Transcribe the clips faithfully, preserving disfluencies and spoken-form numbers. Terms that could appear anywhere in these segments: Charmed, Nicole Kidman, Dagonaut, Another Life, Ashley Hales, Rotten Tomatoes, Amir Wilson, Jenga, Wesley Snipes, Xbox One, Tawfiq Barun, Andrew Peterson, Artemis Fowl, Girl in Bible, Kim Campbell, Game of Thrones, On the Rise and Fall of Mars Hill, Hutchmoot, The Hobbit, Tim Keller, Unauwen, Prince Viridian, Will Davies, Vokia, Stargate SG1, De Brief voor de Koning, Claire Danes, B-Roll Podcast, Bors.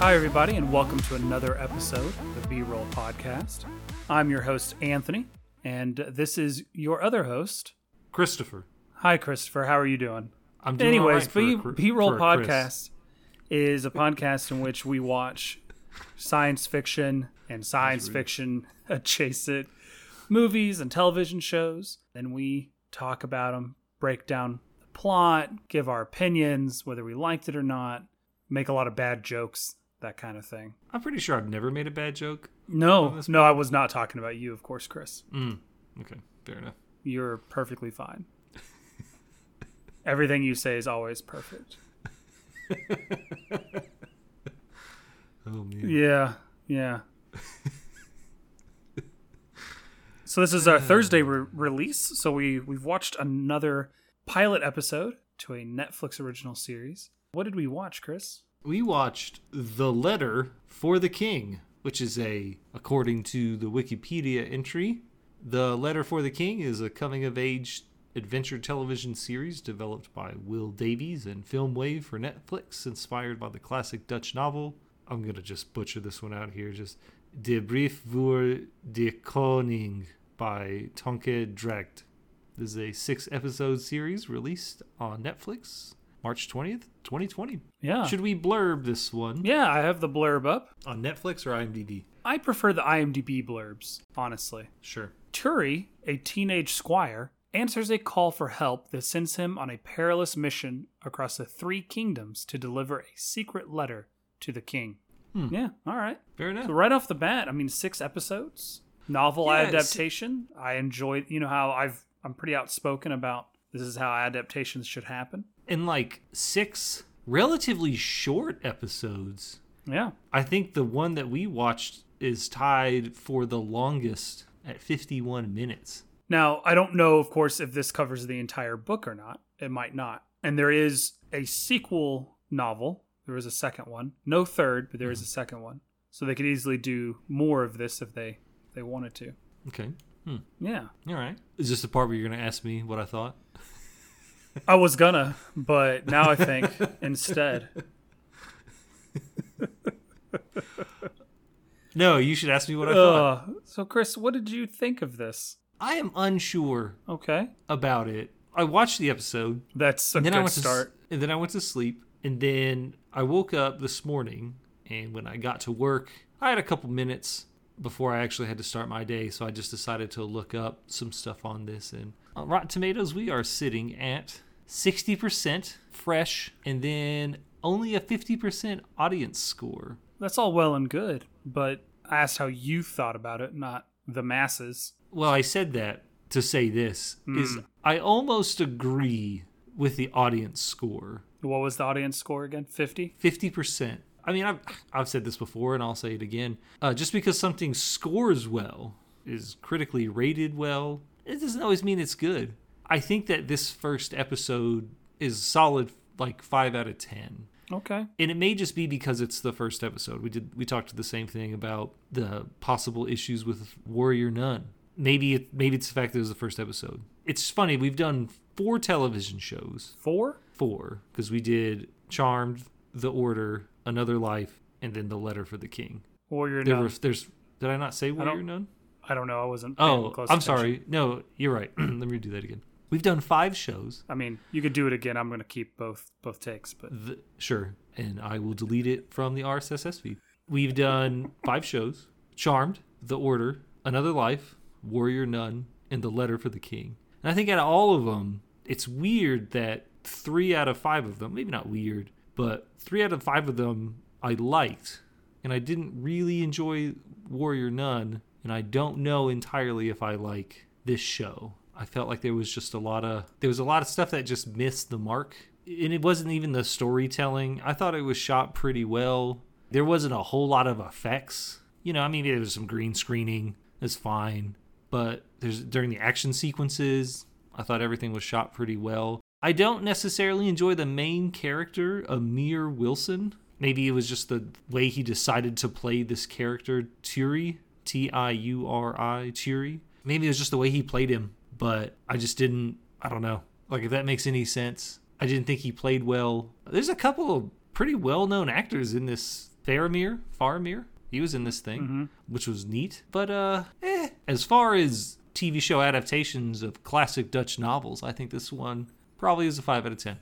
Hi, everybody, and welcome to another episode of the B-Roll Podcast. I'm your host, Anthony, and this is your other host, Christopher. Hi, Christopher. How are you doing? I'm doing Anyways, all right for B- a, B-Roll for Podcast is a podcast in which we watch science fiction and science fiction adjacent movies and television shows. Then we talk about them, break down the plot, give our opinions, whether we liked it or not, make a lot of bad jokes, that kind of thing. I'm pretty sure I've never made a bad joke. No, no, I was not talking about you, of course, Chris. Mm, okay, fair enough. You're perfectly fine. Everything you say is always perfect. Oh, man. Yeah, yeah. So this is our Thursday re- release. So we, we've watched another pilot episode to a Netflix original series. What did we watch, Chris? We watched The Letter for the King, which is a, according to the Wikipedia entry, The Letter for the King is a coming-of-age adventure television series developed by Will Davies and Filmwave for Netflix, inspired by the classic Dutch novel. I'm going to just butcher this one out here. Just De Brief voor de Koning by Tonke Dragt. This is a six-episode series released on Netflix March twentieth, twenty twenty. Yeah. Should we blurb this one? Yeah, I have the blurb up. On Netflix or IMDb? I prefer the IMDb blurbs, honestly. Sure. Tiuri, a teenage squire, answers a call for help that sends him on a perilous mission across the three kingdoms to deliver a secret letter to the king. Hmm. Yeah, all right. Fair enough. So right off the bat, I mean, six episodes, novel yeah, adaptation. It's... I enjoy, you know how I've, I'm pretty outspoken about this is how adaptations should happen. In like six relatively short episodes. Yeah. I think the one that we watched is tied for the longest at fifty-one minutes. Now, I don't know, of course, if this covers the entire book or not. It might not. And there is a sequel novel. There is a second one. No third, but there is a second one. So they could easily do more of this if they, if they wanted to. Okay. Hmm. Yeah. All right. Is this the part where you're going to ask me what I thought? I was gonna, but now I think instead. No, you should ask me what I uh, thought. So, Chris, what did you think of this? I am unsure. Okay. About it. I watched the episode. That's a good start. To, and then I went to sleep. And then I woke up this morning. And when I got to work, I had a couple minutes before I actually had to start my day. So I just decided to look up some stuff on this. And on Rotten Tomatoes, we are sitting at sixty percent fresh and then only a fifty percent audience score. That's all well and good, but I asked how you thought about it, not the masses. Well, I said that to say this, mm. is I almost agree with the audience score. What was the audience score again? fifty? fifty percent. I mean, I've, I've said this before and I'll say it again. Uh, just because something scores well, is critically rated well, it doesn't always mean it's good. I think that this first episode is solid, like five out of ten. Okay. And it may just be because it's the first episode. We did we talked the same thing about the possible issues with Warrior Nun. Maybe it, maybe it's the fact that it was the first episode. It's funny, we've done four television shows. Four? Four, because we did Charmed, The Order, Another Life, and then The Letter for the King. Warrior there Nun. Were, there's, did I not say Warrior Nun? I don't know. I wasn't paying oh, close attention. Oh, I'm sorry. No, you're right. Let me do that again. We've done five shows. I mean, you could do it again. I'm going to keep both both takes. But the, sure. And I will delete it from the R S S feed. We've done five shows. Charmed, The Order, Another Life, Warrior Nun, and The Letter for the King. And I think out of all of them, it's weird that three out of five of them, maybe not weird, but three out of five of them I liked. And I didn't really enjoy Warrior Nun. And I don't know entirely if I like this show. I felt like there was just a lot of there was a lot of stuff that just missed the mark. And it wasn't even the storytelling. I thought it was shot pretty well. There wasn't a whole lot of effects. You know, I mean, there was some green screening. It's fine. But there's during the action sequences, I thought everything was shot pretty well. I don't necessarily enjoy the main character, Amir Wilson. Maybe it was just the way he decided to play this character, Tiuri. T I U R I, Tiuri. Maybe it was just the way he played him, but I just didn't, I don't know. Like, if that makes any sense. I didn't think he played well. There's a couple pretty well-known actors in this. Faramir, Faramir, he was in this thing, mm-hmm. which was neat. But uh, eh. as far as T V show adaptations of classic Dutch novels, I think this one probably is a five out of ten.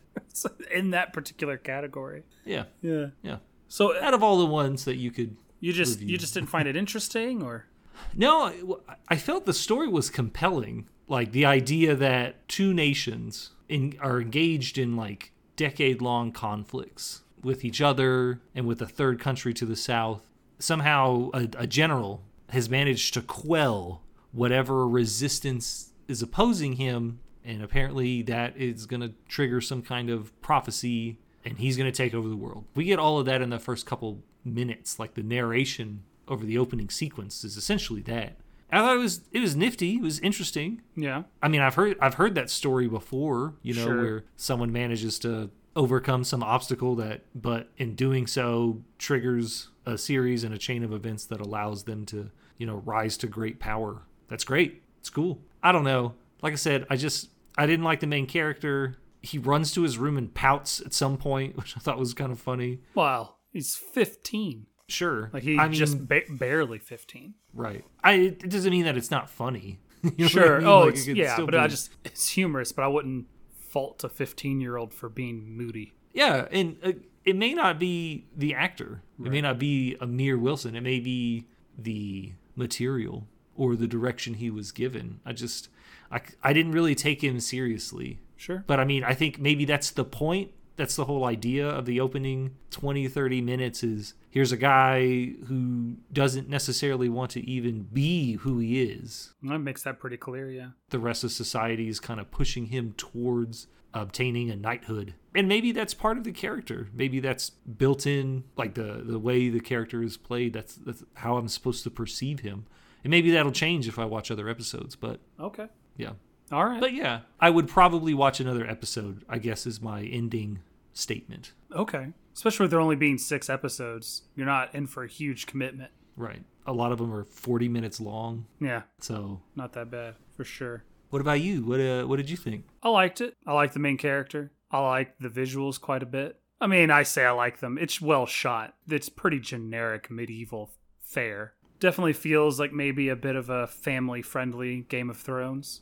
In that particular category. Yeah. Yeah. Yeah. So out of all the ones that you could You just review. You just didn't find it interesting, or? No, I felt the story was compelling. Like the idea that two nations in, are engaged in like decade-long conflicts with each other and with a third country to the south. Somehow a, a general has managed to quell whatever resistance is opposing him, and apparently that is going to trigger some kind of prophecy, and he's going to take over the world. We get all of that in the first couple minutes. Like the narration over the opening sequence is essentially that. I thought it was it was nifty. It was interesting. Yeah. I mean, I've heard I've heard that story before, you know, sure. where someone manages to overcome some obstacle that, but in doing so, triggers a series and a chain of events that allows them to, you know, rise to great power. That's great. It's cool. I don't know. Like I said, I just, I didn't like the main character. He runs to his room and pouts at some point, which I thought was kind of funny. Wow. He's fifteen. Sure. Like he I just mean, ba- barely fifteen. Right. I, it doesn't mean that it's not funny. You know sure. I mean? Oh, like it's, it yeah, but be... I just, it's humorous, but I wouldn't fault a fifteen-year-old for being moody. Yeah, and uh, it may not be the actor. Right. It may not be Amir Wilson. It may be the material or the direction he was given. I just, I, I didn't really take him seriously. Sure. But I mean, I think maybe that's the point. That's the whole idea of the opening twenty, thirty minutes is here's a guy who doesn't necessarily want to even be who he is. That makes that pretty clear, yeah. The rest of society is kind of pushing him towards obtaining a knighthood. And maybe that's part of the character. Maybe that's built in, like the, the way the character is played. That's, that's how I'm supposed to perceive him. And maybe that'll change if I watch other episodes, but... Okay. Yeah. All right. But yeah, I would probably watch another episode, I guess, is my ending statement. Okay. Especially with there only being six episodes, you're not in for a huge commitment. Right. A lot of them are forty minutes long. Yeah. So. Not that bad, for sure. What about you? What uh, what did you think? I liked it. I liked the main character. I liked the visuals quite a bit. I mean, I say I like them. It's well shot. It's pretty generic medieval fare. Definitely feels like maybe a bit of a family-friendly Game of Thrones.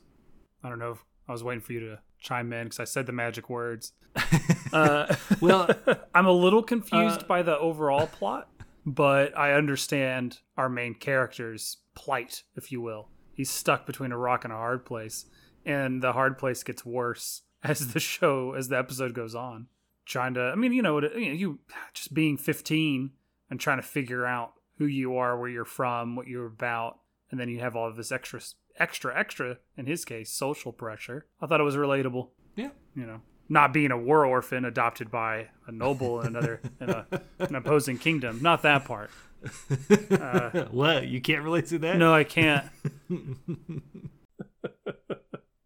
I don't know. I was waiting for you to chime in because I said the magic words. Uh, well, I'm a little confused uh, by the overall plot, but I understand our main character's plight, if you will. He's stuck between a rock and a hard place, and the hard place gets worse as the show, as the episode goes on. Trying to, I mean, you know, you just being fifteen and trying to figure out who you are, where you're from, what you're about, and then you have all of this extra extra extra in his case social pressure. I thought it was relatable. Yeah, you know, not being a war orphan adopted by a noble in another in a, an opposing kingdom. Not that part. Uh, what, you can't relate to that? No, I can't.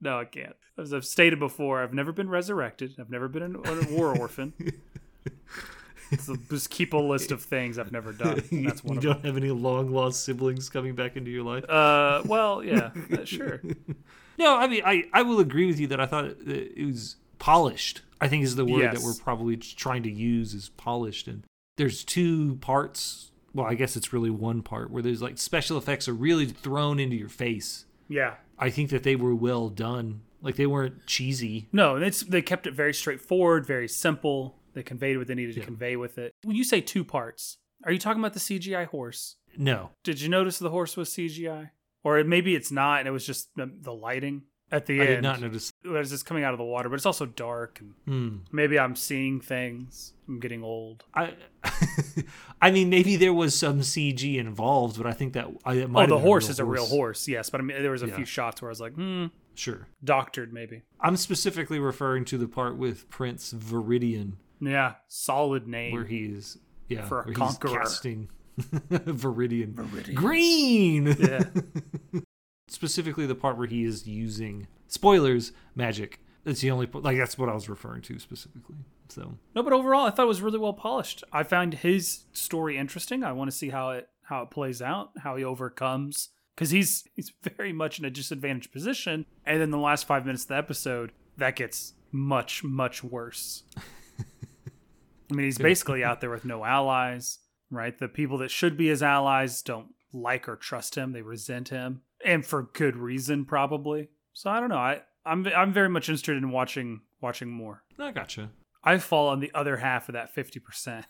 No, I can't. As I've stated before, I've never been resurrected. I've never been an, a war orphan. So just keep a list of things I've never done. And that's one you of don't them. Have any long-lost siblings coming back into your life? Uh, well, yeah, sure. No, I mean, I, I will agree with you that I thought it, it was polished, I think is the word yes. that we're probably trying to use is polished. And there's two parts. Well, I guess it's really one part where there's like special effects are really thrown into your face. Yeah. I think that they were well done. Like they weren't cheesy. No, it's, they kept it very straightforward, very simple. They conveyed what they needed yeah. to convey with it. When you say two parts, are you talking about the C G I horse? No. Did you notice the horse was C G I? Or maybe it's not, and it was just the, the lighting at the I end. I did not notice. It was just coming out of the water, but it's also dark. And mm. Maybe I'm seeing things. I'm getting old. I I mean, maybe there was some C G involved, but I think that I, it might oh, the horse is a real horse, yes. But I mean, there was a yeah. few shots where I was like, hmm. Sure. Doctored, maybe. I'm specifically referring to the part with Prince Viridian. Yeah, solid name. Where he's yeah, for a where conqueror. He's casting Viridian. Viridian. Green! Yeah. Specifically the part where he is using, spoilers, magic. That's the only, like that's what I was referring to specifically. So no, but overall I thought it was really well polished. I found his story interesting. I want to see how it how it plays out, how he overcomes. Because he's he's very much in a disadvantaged position. And then the last five minutes of the episode, that gets much, much worse. I mean, he's basically out there with no allies, right? The people that should be his allies don't like or trust him. They resent him, and for good reason, probably. So I don't know. I, I'm I'm very much interested in watching watching more. I gotcha. I fall on the other half of that fifty percent.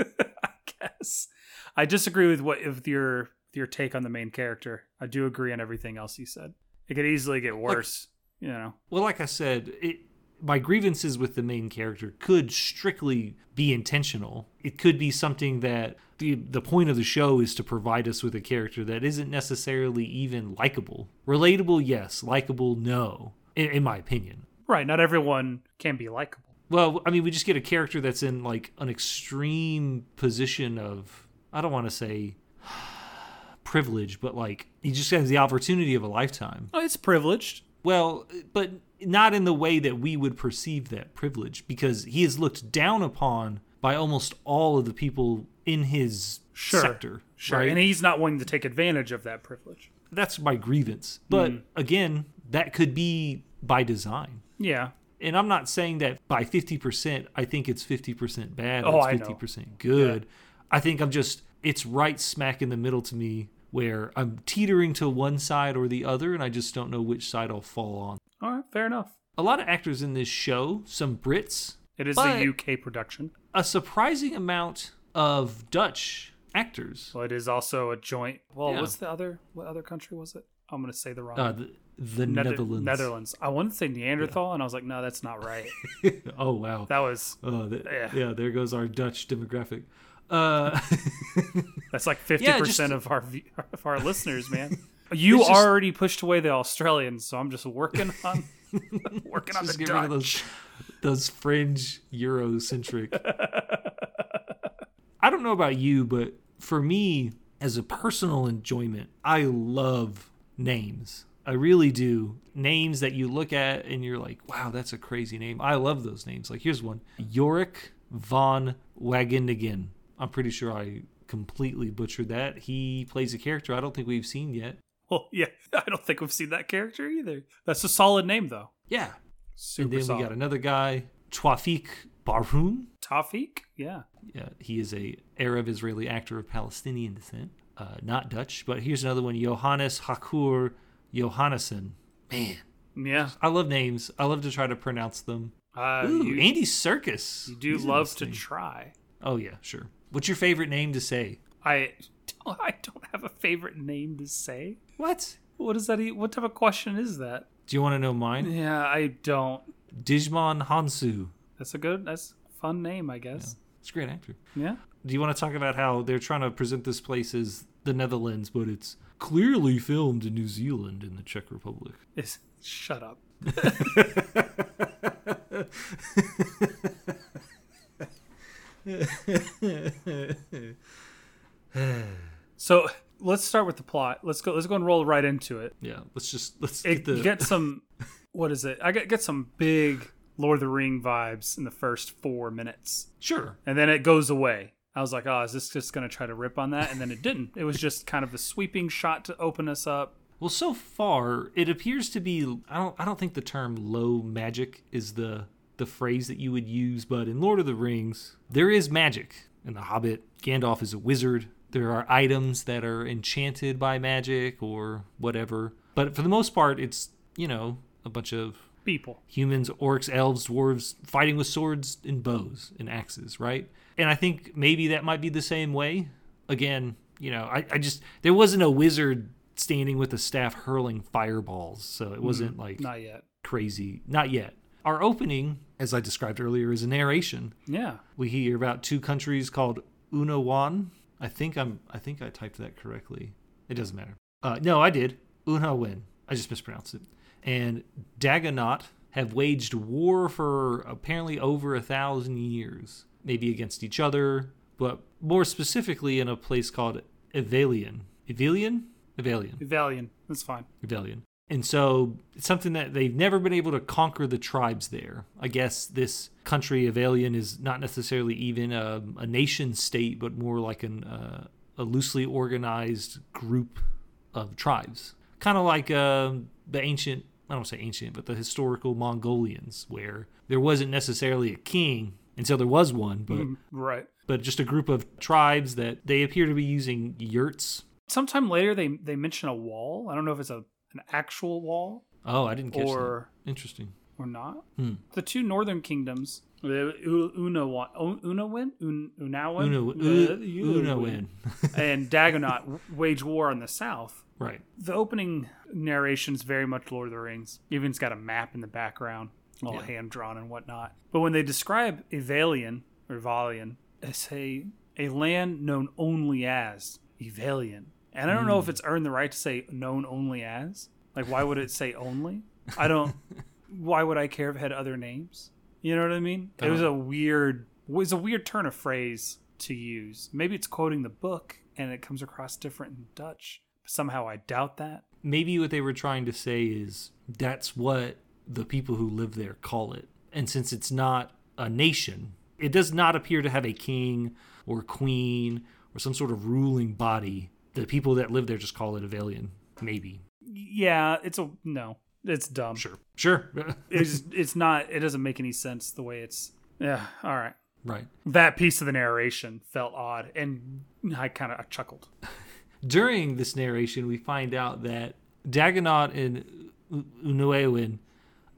I guess. I disagree with what if your your take on the main character. I do agree on everything else he said. It could easily get worse, like, you know. Well, like I said, it, my grievances with the main character could strictly be intentional. It could be something that the the point of the show is to provide us with a character that isn't necessarily even likable. Relatable, yes. Likable, no. In, in my opinion. Right. Not everyone can be likable. Well, I mean, we just get a character that's in, like, an extreme position of, I don't want to say privilege, but, like, he just has the opportunity of a lifetime. Oh, it's privileged. Well, but not in the way that we would perceive that privilege, because he is looked down upon by almost all of the people in his sure. sector. Sure, right? And he's not wanting to take advantage of that privilege. That's my grievance. But, mm. again, that could be by design. Yeah. And I'm not saying that by fifty percent, I think it's fifty percent bad or oh, it's fifty percent good. Yeah. I think I'm just, it's right smack in the middle to me where I'm teetering to one side or the other, and I just don't know which side I'll fall on. All right, fair enough. A lot of actors in this show, some Brits. It is a U K production. A surprising amount of Dutch actors. Well, it is also a joint. Well, yeah. What's the other, what other country was it? I'm going to say the wrong uh, the, The Nether- Netherlands. Netherlands. I wanted to say Neanderthal, yeah. and I was like, no, that's not right. Oh, wow. That was... Uh, th- yeah. yeah, there goes our Dutch demographic. Uh, that's like fifty percent yeah, just, of our of our listeners, man. You just, already pushed away the Australians, so I'm just working on working on the Dutch. Those, those fringe Eurocentric. I don't know about you, but for me, as a personal enjoyment, I love names. I really do. Names that you look at and you're like, wow, that's a crazy name. I love those names. Like, here's one. Yorick Von Wagendegen. I'm pretty sure I completely butchered that. He plays a character I don't think we've seen yet. Well, yeah, I don't think we've seen that character either. That's a solid name, though. Yeah. Super solid. And then solid. We got another guy, Tawfiq Barun. Tawfiq? Yeah. Yeah. He is an Arab-Israeli actor of Palestinian descent. Uh, not Dutch. But here's another one, Johannes Hakur Johanesson. Man. Yeah. I love names. I love to try to pronounce them. Uh, Ooh, you, Andy Serkis. You do He's love to try. Oh, yeah, sure. What's your favorite name to say? I don't, I don't have a favorite name to say. What? What is that? What type of question is that? Do you want to know mine? Yeah, I don't. Djimon Hounsou. That's a good, that's a fun name, I guess. Yeah. It's a great actor. Yeah. Do you want to talk about how they're trying to present this place as the Netherlands, but it's clearly filmed in New Zealand and the Czech Republic? It's, shut up. So let's start with the plot. Let's go. Let's go and roll right into it. Yeah. Let's just let's it, get, the... get some. What is it? I get get some big Lord of the Ring vibes in the first four minutes. Sure. And then it goes away. I was like, oh, is this just going to try to rip on that? And then it didn't. It was just kind of the sweeping shot to open us up. Well, so far, it appears to be, I don't I don't think the term low magic is the, the phrase that you would use, but in Lord of the Rings, there is magic. In The Hobbit, Gandalf is a wizard. There are items that are enchanted by magic or whatever. But for the most part, it's, you know, a bunch of people. Humans, orcs, elves, dwarves, fighting with swords and bows and axes, right? And I think maybe that might be the same way. Again, you know, I, I just, there wasn't a wizard standing with a staff hurling fireballs, so it wasn't mm, like not yet. Crazy. Not yet. Our opening, as I described earlier, is a narration. Yeah. We hear about two countries called Unauwen. I think I'm I think I typed that correctly. It doesn't matter. Uh, no, I did. Unauwen. I just mispronounced it. And Dagonaut have waged war for apparently over a thousand years, maybe against each other, but more specifically in a place called Evalian. Evalian? Evalian. Evalian. That's fine. Evalian. And so it's something that they've never been able to conquer the tribes there. I guess this country, Evalian, is not necessarily even a, a nation state, but more like an, uh, a loosely organized group of tribes. Kind of like uh, the ancient, I don't say ancient, but the historical Mongolians, where there wasn't necessarily a king, And so there was one, but mm, right. But just a group of tribes that they appear to be using yurts. Sometime later, they they mention a wall. I don't know if it's a an actual wall. Oh, I didn't catch or, that. Interesting. Or not. Hmm. The two northern kingdoms, Unauwen, Unauwen, Unauwen, and Dagonaut wage war in the south. Right. The opening narration is very much Lord of the Rings. Even it's got a map in the background, all yeah. hand-drawn and whatnot. But when they describe Evalian, or Evalian, as a, a land known only as Evalian. And I don't mm. know if it's earned the right to say known only as. Like, why would it say only? I don't... Why would I care if it had other names? You know what I mean? It was a weird... It was a weird turn of phrase to use. Maybe it's quoting the book, and it comes across different in Dutch. Somehow I doubt that. Maybe what they were trying to say is that's what the people who live there call it. And since it's not a nation, it does not appear to have a king or queen or some sort of ruling body. The people that live there just call it Evalian, maybe. Yeah, it's a... No, it's dumb. Sure, sure. it's, it's not... It doesn't make any sense the way it's... Yeah, all right. Right. That piece of the narration felt odd, and I kind of chuckled. During this narration, we find out that Dagonaut and Unauwen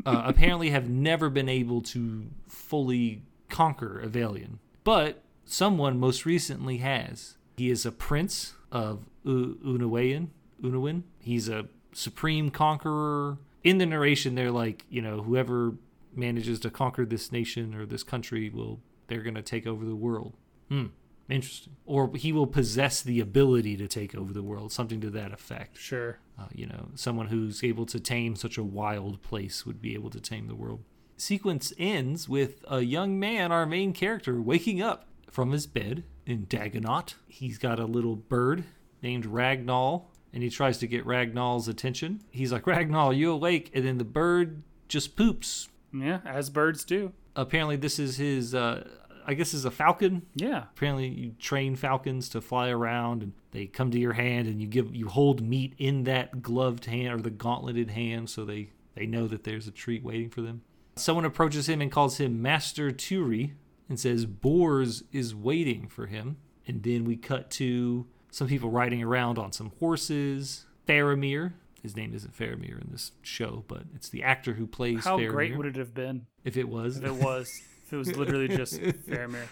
uh, apparently have never been able to fully conquer Evalian. But someone most recently has. He is a prince of Unauwen. Unauwen. He's a supreme conqueror. In the narration, they're like, you know, whoever manages to conquer this nation or this country, will they're going to take over the world. Hmm. Interesting. Or he will possess the ability to take over the world, something to that effect. Sure. Uh, you know, someone who's able to tame such a wild place would be able to tame the world. Sequence ends with a young man, our main character, waking up from his bed in Dagonaut. He's got a little bird named Ragnall, and he tries to get Ragnall's attention. He's like, Ragnall, you awake? And then the bird just poops. Yeah, as birds do. Apparently this is his... Uh, I guess is a falcon. Yeah. Apparently you train falcons to fly around and they come to your hand and you give you hold meat in that gloved hand or the gauntleted hand so they, they know that there's a treat waiting for them. Someone approaches him and calls him Master Tiuri and says Bors is waiting for him. And then we cut to some people riding around on some horses. Faramir. His name isn't Faramir in this show, but it's the actor who plays How Faramir. How great would it have been? If it was. If it was. It was literally just Faramir.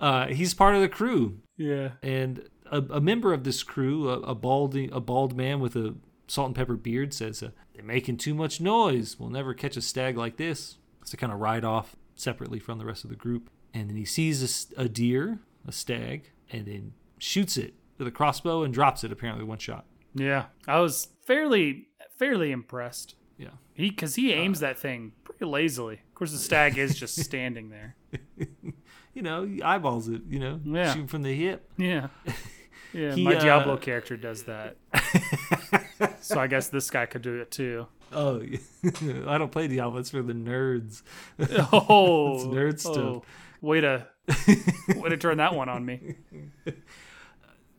Uh, he's part of the crew. Yeah. And a, a member of this crew, a, a, baldy, a bald man with a salt and pepper beard, says, uh, they're making too much noise. We'll never catch a stag like this. So kind of ride off separately from the rest of the group. And then he sees a, a deer, a stag, and then shoots it with a crossbow and drops it, apparently, one shot. Yeah. I was fairly, fairly impressed. Yeah. He, because he aims uh, that thing pretty lazily. Of course, the stag is just standing there. You know, he eyeballs it, you know, yeah. Shooting from the hip. Yeah. Yeah, he, my uh, Diablo character does that. So I guess this guy could do it too. Oh, I don't play Diablo. It's for the nerds. Oh. It's nerd stuff. Oh. Way to, way to turn that one on me.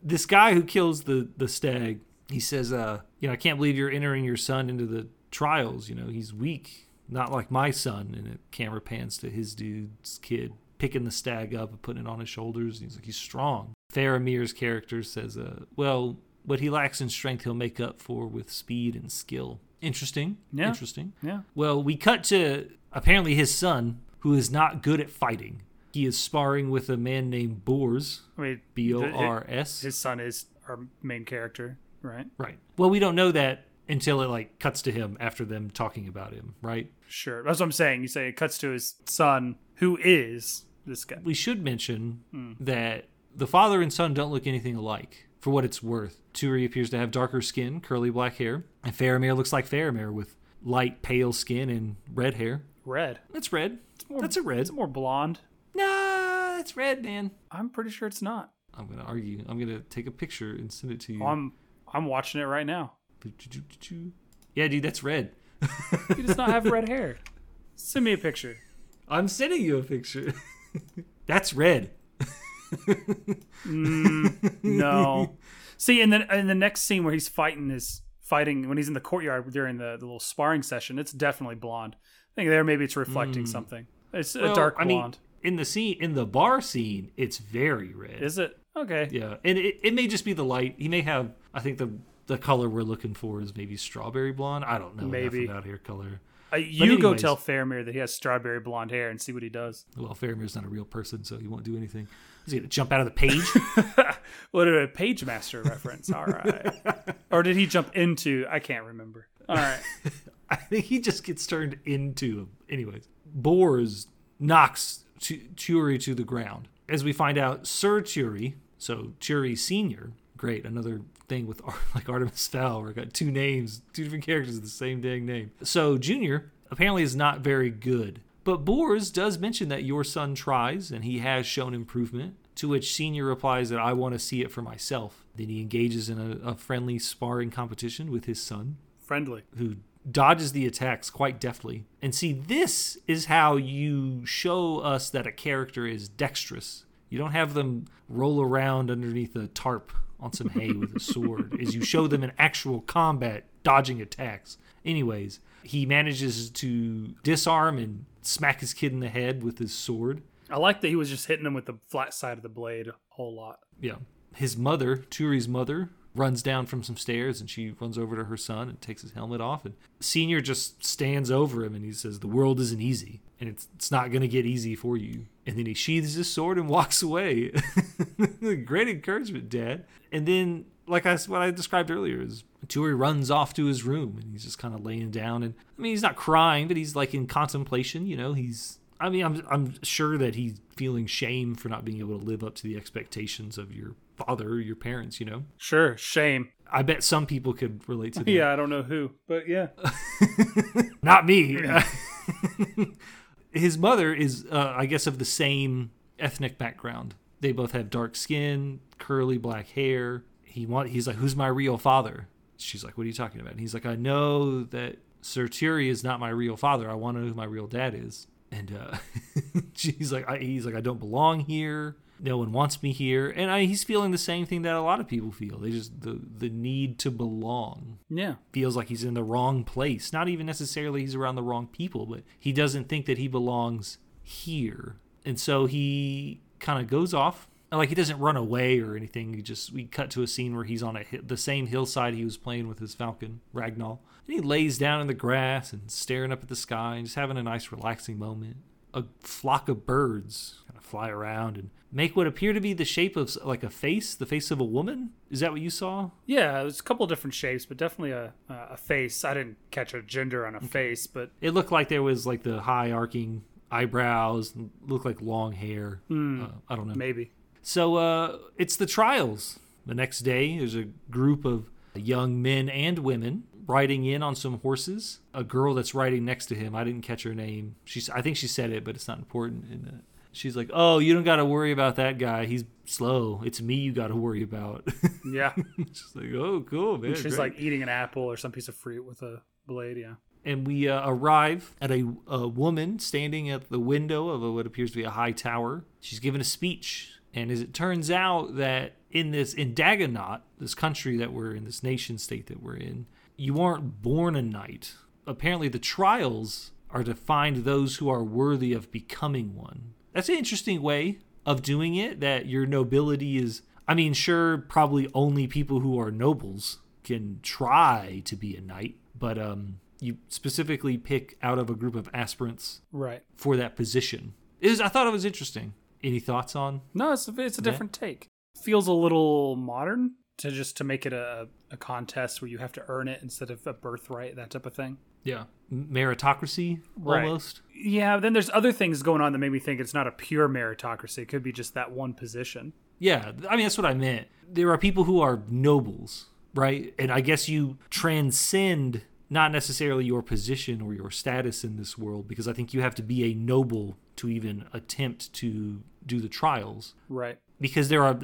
This guy who kills the, the stag, he says, uh, you know, I can't believe you're entering your son into the trials. You know, he's weak. Not like my son. And it camera pans to his dude's kid picking the stag up and putting it on his shoulders. And he's like, he's strong. Faramir's character says, uh, well, what he lacks in strength, he'll make up for with speed and skill. Interesting. Yeah. Interesting. Yeah. Well, we cut to apparently his son, who is not good at fighting. He is sparring with a man named Bors. I mean, B O R S. It, his son is our main character, right? Right. Well, we don't know that. Until it, like, cuts to him after them talking about him, right? Sure. That's what I'm saying. You say it cuts to his son, who is this guy. We should mention mm. that the father and son don't look anything alike, for what it's worth. Tiuri appears to have darker skin, curly black hair, and Faramir looks like Faramir with light, pale skin and red hair. Red? That's red. It's more, that's a red. It's more blonde. Nah, that's red, man. I'm pretty sure it's not. I'm going to argue. I'm going to take a picture and send it to you. I'm I'm watching it right now. Yeah, dude, that's red. He does not have red hair. Send me a picture. I'm sending you a picture. That's red. mm, no. See, in the in the next scene where he's fighting is fighting when he's in the courtyard during the, the little sparring session, it's definitely blonde. I think there maybe it's reflecting mm. something. It's well, a dark blonde. I mean, in the scene, in the bar scene, it's very red. Is it? Okay. Yeah, and it, it may just be the light. He may have. I think the the color we're looking for is maybe strawberry blonde. I don't know maybe. enough about hair color. Uh, you anyways, go tell Faramir that he has strawberry blonde hair and see what he does. Well, Faramir's not a real person, so he won't do anything. Is he going to jump out of the page? What a Page Master reference. All right. Or did he jump into? I can't remember. All right. I think he just gets turned into him. Anyways, Bors knocks T- Tiuri to the ground. As we find out, Sir Tiuri, so Tiuri Senior, great, another thing with like Artemis Fowl, where I got two names, two different characters with the same dang name. So Junior apparently is not very good. But Bors does mention that your son tries, and he has shown improvement, to which Senior replies that I want to see it for myself. Then he engages in a, a friendly sparring competition with his son. Friendly. Who dodges the attacks quite deftly. And see, this is how you show us that a character is dexterous. You don't have them roll around underneath a tarp on some hay with a sword, is you show them in actual combat dodging attacks. Anyways, he manages to disarm and smack his kid in the head with his sword. I like that he was just hitting him with the flat side of the blade a whole lot. Yeah. His mother, Turi's mother, runs down from some stairs, and she runs over to her son and takes his helmet off, and Senior just stands over him and he says, the world isn't easy, and it's, it's not going to get easy for you. And then he sheathes his sword and walks away. Great encouragement, Dad. And then, like I, what I described earlier, is Tiuri runs off to his room, and he's just kind of laying down, and I mean, he's not crying, but he's like in contemplation, you know, he's I mean, I'm I'm sure that he's feeling shame for not being able to live up to the expectations of your father or your parents, you know? Sure, shame. I bet some people could relate to that. Yeah, I don't know who, but yeah. Not me. Yeah. His mother is, uh, I guess, of the same ethnic background. They both have dark skin, curly black hair. He want, He's like, who's my real father? She's like, what are you talking about? And he's like, I know that Sir Tiuri is not my real father. I want to know who my real dad is. And uh, she's like, I, he's like, I don't belong here. No one wants me here. And I, he's feeling the same thing that a lot of people feel. They just, the, the need to belong. Yeah. Feels like he's in the wrong place. Not even necessarily he's around the wrong people, but he doesn't think that he belongs here. And so he kind of goes off. Like, he doesn't run away or anything. He just, we cut to a scene where he's on a the same hillside he was playing with his falcon, Ragnall. And he lays down in the grass and staring up at the sky and just having a nice relaxing moment. A flock of birds kind of fly around and make what appear to be the shape of like a face, the face of a woman. Is that what you saw? Yeah, it was a couple of different shapes, but definitely a uh, a face. I didn't catch a gender on a okay. face, but it looked like there was like the high arcing eyebrows, looked like long hair. Mm, uh, I don't know. Maybe. So uh, it's the trials. The next day, there's a group of young men and women riding in on some horses. A girl that's riding next to him. I didn't catch her name. She's, I think she said it, but it's not important. And uh, she's like, oh, you don't got to worry about that guy. He's slow. It's me you got to worry about. Yeah. She's like, oh, cool, man. She's great. Like eating an apple or some piece of fruit with a blade, yeah. And we uh, arrive at a, a woman standing at the window of a, what appears to be a high tower. She's giving a speech. And as it turns out that in this, in Dagonaut, this country that we're in, this nation state that we're in, you aren't born a knight. Apparently the trials are to find those who are worthy of becoming one. That's an interesting way of doing it, that your nobility is, I mean, sure, probably only people who are nobles can try to be a knight, but um, you specifically pick out of a group of aspirants right. for that position. It was, I thought it was interesting. Any thoughts on? No, it's a, it's a different take. Feels a little modern to just to make it a, a contest where you have to earn it instead of a birthright, that type of thing. Yeah. Meritocracy, right. Almost. Yeah, then there's other things going on that made me think it's not a pure meritocracy. It could be just that one position. Yeah, I mean, that's what I meant. There are people who are nobles, right? And I guess you transcend not necessarily your position or your status in this world, because I think you have to be a noble to even attempt to do the trials. Right. Because there are,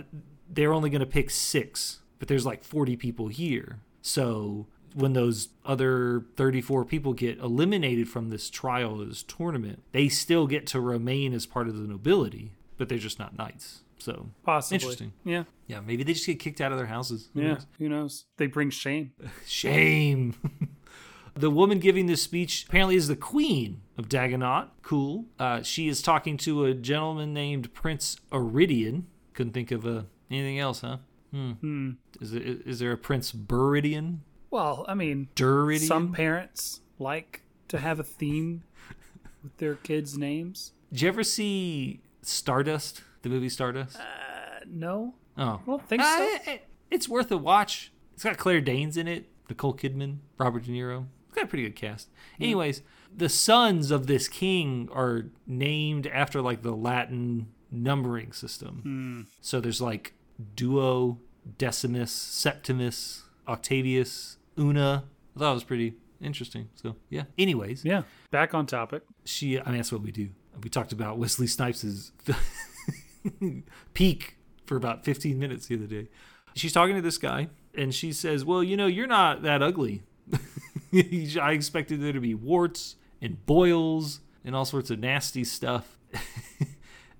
they're only going to pick six, but there's like forty people here. So when those other thirty-four people get eliminated from this trial, this tournament, they still get to remain as part of the nobility, but they're just not knights. So possibly interesting. Yeah. Yeah. Maybe they just get kicked out of their houses. Who yeah. knows? Who knows? They bring shame. Shame. The woman giving this speech apparently is the queen of Dagonaut. Cool. Uh, she is talking to a gentleman named Prince Viridian. Couldn't think of uh, anything else, huh? Hmm. Hmm. Is, it, is there a Prince Viridian? Well, I mean, Viridian? Some parents like to have a theme with their kids' names. Did you ever see Stardust? The movie Stardust? Uh, no. Oh. I don't think uh, so. It, it's worth a watch. It's got Claire Danes in it, Nicole Kidman, Robert De Niro. It's got a pretty good cast. Mm. Anyways, the sons of this king are named after like the Latin numbering system. Mm. So there's like Duo, Decimus, Septimus, Octavius, Una. I thought it was pretty interesting. So yeah. Anyways. Yeah. Back on topic. She, I mean, that's what we do. We talked about Wesley Snipes' peak for about fifteen minutes the other day. She's talking to this guy, and she says, well, you know, you're not that ugly. I expected there to be warts and boils and all sorts of nasty stuff.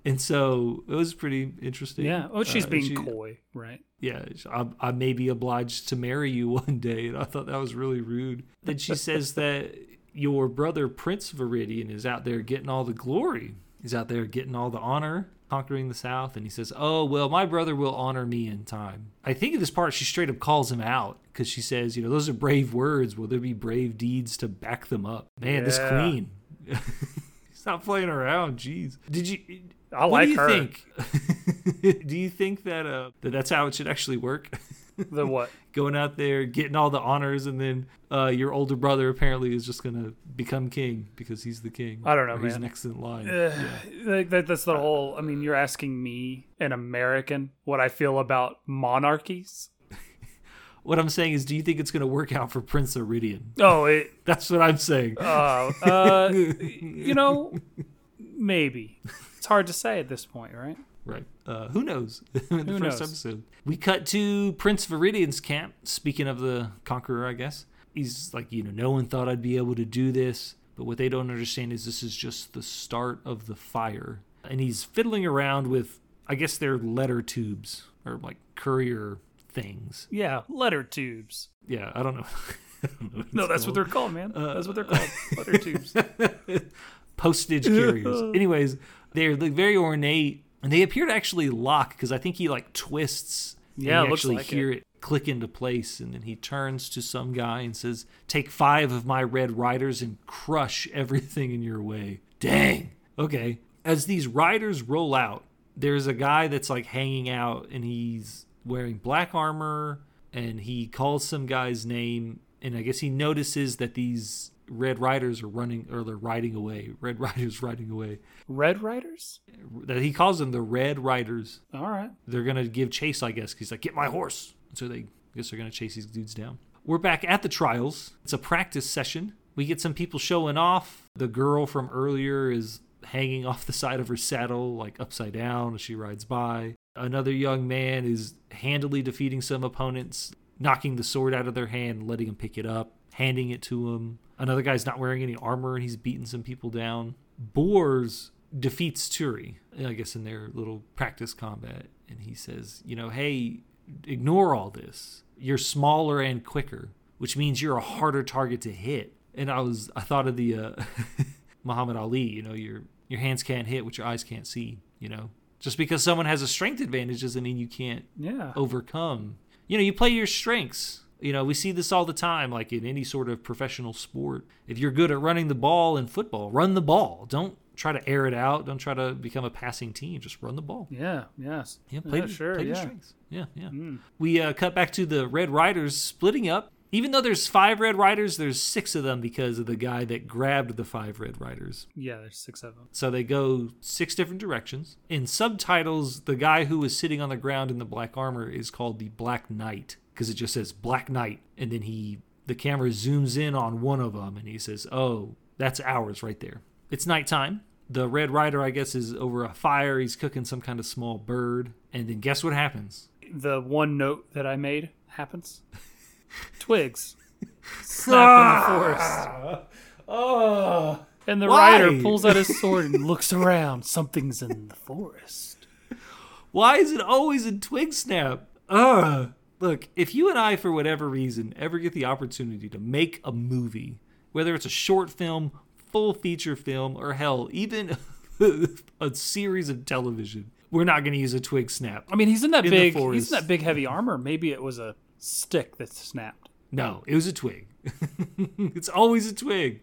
And so it was pretty interesting. Yeah. Oh, she's uh, being she, coy, right? Yeah. I, I may be obliged to marry you one day. And I thought that was really rude. Then she says that your brother, Prince Viridian, is out there getting all the glory. He's out there getting all the honor, conquering the South. And he says, oh, well, my brother will honor me in time. I think in this part, she straight up calls him out because she says, you know, those are brave words. Will there be brave deeds to back them up? Man, yeah. This queen. She's not playing around. Jeez. Did you... I like her. What do you think? Do you think that, uh, that that's how it should actually work? The what? Going out there, getting all the honors, and then uh, your older brother apparently is just going to become king because he's the king. I don't know, or man. He's next in line. Uh, yeah. that, that's the whole, I mean, you're asking me, an American, what I feel about monarchies? What I'm saying is, do you think it's going to work out for Prince Viridian? Oh, it... That's what I'm saying. Uh, uh, you know, maybe. It's hard to say at this point, right? Right. Uh, who knows? In the who first knows? Episode. We cut to Prince Viridian's camp. Speaking of the conqueror, I guess. He's like, you know, no one thought I'd be able to do this. But what they don't understand is this is just the start of the fire. And he's fiddling around with, I guess, their letter tubes or like courier things. Yeah, letter tubes. Yeah, I don't know. I don't know no, that's called. What they're called, man. Uh, that's what they're called. Letter tubes. Postage carriers. Anyways, they're like very ornate. And they appear to actually lock because I think he like twists. Yeah, and you actually like hear it. it click into place. And then he turns to some guy and says, take five of my red riders and crush everything in your way. Dang. Okay. As these riders roll out, there's a guy that's like hanging out and he's wearing black armor and he calls some guy's name. And I guess he notices that these Red Riders are running, or they're riding away. Red Riders riding away. Red Riders? He calls them the Red Riders. All right. They're going to give chase, I guess, because he's like, get my horse. So they, I guess they're going to chase these dudes down. We're back at the trials. It's a practice session. We get some people showing off. The girl from earlier is hanging off the side of her saddle, like upside down as she rides by. Another young man is handily defeating some opponents, knocking the sword out of their hand, letting him pick it up, handing it to him. Another guy's not wearing any armor, and he's beating some people down. Bors defeats Tiuri, I guess, in their little practice combat. And he says, you know, hey, ignore all this. You're smaller and quicker, which means you're a harder target to hit. And I was, I thought of the uh, Muhammad Ali, you know, your your hands can't hit what your eyes can't see, you know. Just because someone has a strength advantage doesn't mean you can't yeah. overcome. You know, you play your strengths. You know, we see this all the time, like in any sort of professional sport. If you're good at running the ball in football, run the ball. Don't try to air it out. Don't try to become a passing team. Just run the ball. Yeah, yes. Yeah, play, yeah, the, sure, play yeah. your strengths. Yeah, yeah. Mm. We uh, cut back to the Red Riders splitting up. Even though there's five Red Riders, there's six of them because of the guy that grabbed the five Red Riders. Yeah, there's six of them. So they go six different directions. In subtitles, the guy who is sitting on the ground in the black armor is called the Black Knight. Because it just says Black Knight, and then he, the camera zooms in on one of them, and he says, oh, that's ours right there. It's nighttime. The Red Rider, I guess, is over a fire. He's cooking some kind of small bird, and then guess what happens? The one note that I made happens. Twigs. Snap in the forest. Oh, and the Why? Rider pulls out his sword and looks around. Something's in the forest. Why is it always a twig snap? Ugh. Look, if you and I, for whatever reason, ever get the opportunity to make a movie whether it's a short film, full feature film, or hell, even a series of television, we're not going to use a twig snap. I mean, he's in that in big, he's in that big heavy armor. Maybe it was a stick that snapped. No, it was a twig. It's always a twig.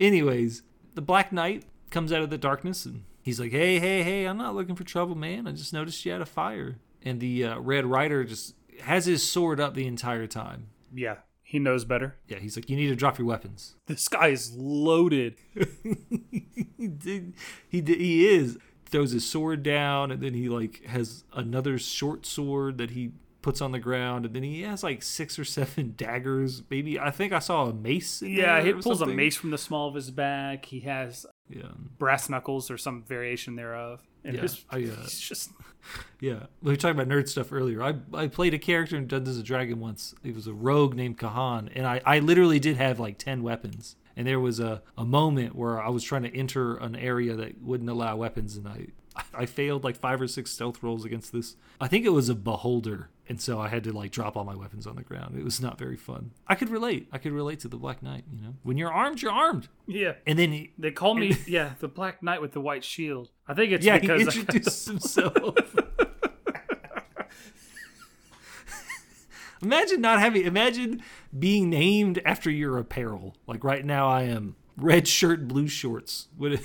Anyways, the Black Knight comes out of the darkness and he's like, hey, hey, hey, I'm not looking for trouble, man. I just noticed you had a fire. And the uh, Red Rider just has his sword up the entire time. Yeah, he knows better. Yeah, he's like, you need to drop your weapons. This guy is loaded. he, did, he, did, he is. Throws his sword down, and then he like has another short sword that he puts on the ground, and then he has like six or seven daggers. Maybe I think I saw a mace in yeah, there. Yeah, he pulls something. a mace from the small of his back. He has yeah. brass knuckles or some variation thereof. And yeah, his, I, uh, he's just yeah. We were talking about nerd stuff earlier. I I played a character in Dungeons and Dragons once. It was a rogue named Kahan, and I I literally did have like ten weapons. And there was a, a moment where I was trying to enter an area that wouldn't allow weapons, and I, I failed like five or six stealth rolls against this. I think it was a beholder, and so I had to like drop all my weapons on the ground. It was not very fun. I could relate. I could relate to the Black Knight, you know? When you're armed, you're armed. Yeah. And then he... They call me, then, yeah, the Black Knight with the white shield. I think it's yeah, because... Yeah, he introduced I... himself. Imagine not having, imagine being named after your apparel. Like right now I am red shirt, blue shorts. What,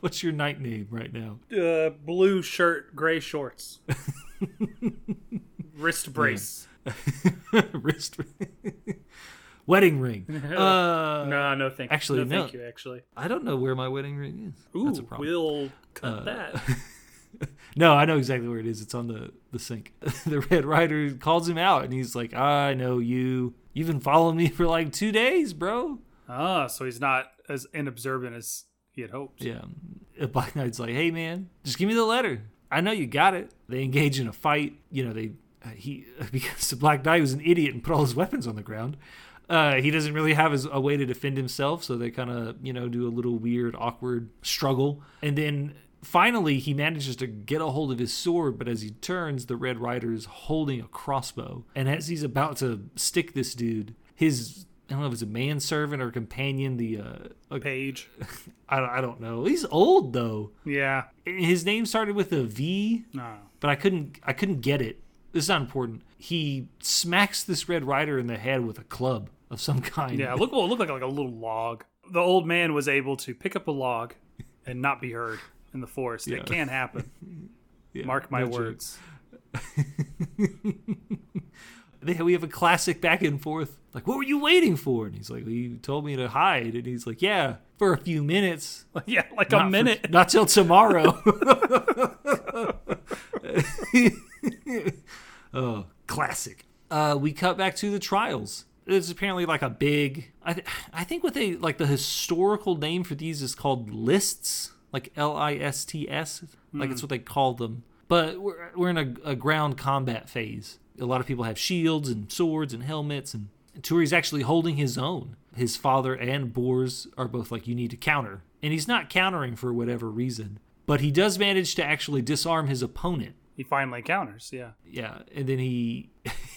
what's your knight name right now? Uh, blue shirt, gray shorts. Wrist brace. Wrist Wedding ring. Uh, no, no thank you. Actually, no, no. Thank you, actually. I don't know where my wedding ring is. Ooh, that's a problem. We'll cut uh, that. No, I know exactly where it is. It's on the, the sink. The Red Rider calls him out, and he's like, I know you. You've been following me for like two days, bro. Ah, so he's not as inobservant as he had hoped. Yeah. Black Knight's like, hey, man, just give me the letter. I know you got it. They engage in a fight. You know, they uh, he because the Black Knight was an idiot and put all his weapons on the ground. Uh, he doesn't really have his, a way to defend himself, so they kind of, you know, do a little weird, awkward struggle. And then... Finally, he manages to get a hold of his sword, but as he turns, the Red Rider is holding a crossbow. And as he's about to stick this dude, his, I don't know if it's a manservant or companion, the... Uh, a, Page. I, I don't know. He's old, though. Yeah. His name started with a V, no. but I couldn't I couldn't get it. It's not important. He smacks this Red Rider in the head with a club of some kind. Yeah, it looked, well, it looked like, like a little log. The old man was able to pick up a log and not be heard. In the forest. Yeah. It can happen. Yeah, mark my no words. We have a classic back and forth. Like, what were you waiting for? And he's like, well, you told me to hide. And he's like, yeah, for a few minutes. Yeah, like not a minute. For, not till tomorrow. Oh, classic. Uh, we cut back to the trials. It's apparently like a big... I, th- I think what they... Like the historical name for these is called lists. Like L I S T S, like mm. it's what they call them. But we're we're in a, a ground combat phase. A lot of people have shields and swords and helmets, and, and Tiuri's actually holding his own. His father and Bors are both like, you need to counter. And he's not countering for whatever reason, but he does manage to actually disarm his opponent. He finally counters, yeah. Yeah, and then he,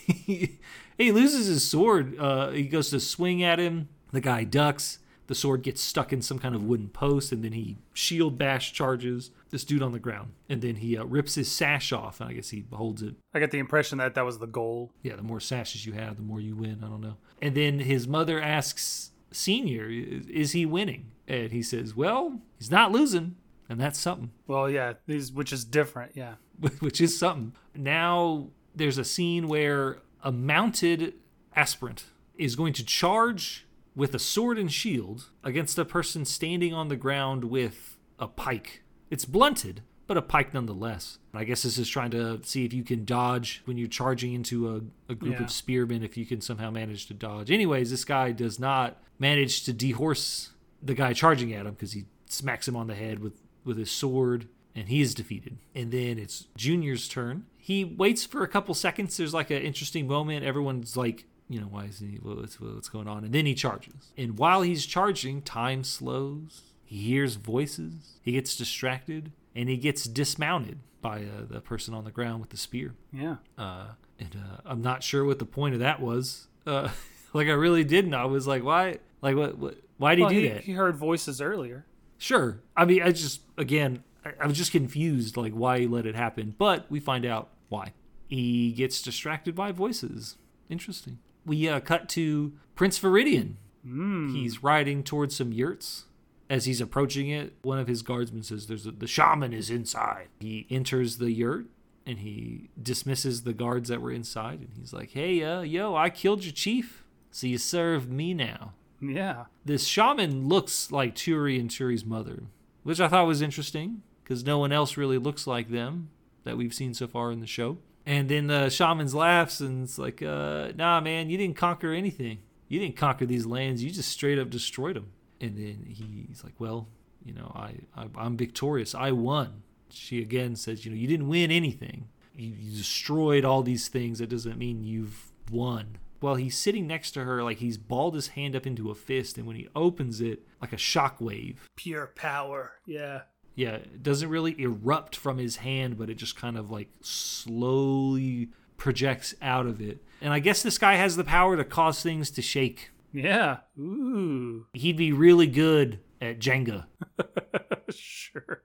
he, he loses his sword. Uh, he goes to swing at him. The guy ducks. The sword gets stuck in some kind of wooden post, and then he shield bash charges this dude on the ground. And then he uh, rips his sash off, and I guess he holds it. I got the impression that that was the goal. Yeah, the more sashes you have, the more you win. I don't know. And then his mother asks Senior, is he winning? And he says, well, he's not losing, and that's something. Well, yeah, which is different, yeah. Which is something. Now there's a scene where a mounted aspirant is going to charge... with a sword and shield against a person standing on the ground with a pike. It's blunted, but a pike nonetheless. I guess this is trying to see if you can dodge when you're charging into a, a group yeah. of spearmen, if you can somehow manage to dodge. Anyways, this guy does not manage to dehorse the guy charging at him because he smacks him on the head with, with his sword, and he is defeated. And then it's Junior's turn. He waits for a couple seconds. There's like an interesting moment. Everyone's like, you know, why isn't he, what's, what's going on? And then he charges. And while he's charging, time slows. He hears voices. He gets distracted. And he gets dismounted by uh, the person on the ground with the spear. Yeah. Uh, and uh, I'm not sure what the point of that was. Uh, Like, I really didn't. I was like, why? Like, what? what why'd he well, do he, that? He heard voices earlier. Sure. I mean, I just, again, I, I was just confused, like, why he let it happen. But we find out why. He gets distracted by voices. Interesting. We uh, cut to Prince Viridian. Mm. He's riding towards some yurts. As he's approaching it, one of his guardsmen says, "There's a, the shaman is inside." He enters the yurt, and he dismisses the guards that were inside. And he's like, hey, uh, yo, I killed your chief, so you serve me now. Yeah. This shaman looks like Tiuri and Tiuri's mother, which I thought was interesting, because no one else really looks like them that we've seen so far in the show. And then the shaman laughs, and it's like, uh, nah, man, you didn't conquer anything. You didn't conquer these lands. You just straight up destroyed them. And then he's like, well, you know, I, I, I'm victorious. I won. She again says, you know, you didn't win anything. You, you destroyed all these things. That doesn't mean you've won. Well, he's sitting next to her like he's balled his hand up into a fist. And when he opens it, like a shockwave. Pure power. Yeah. Yeah. It doesn't really erupt from his hand, but it just kind of like slowly projects out of it. And I guess this guy has the power to cause things to shake. Yeah. Ooh. He'd be really good at Jenga. Sure.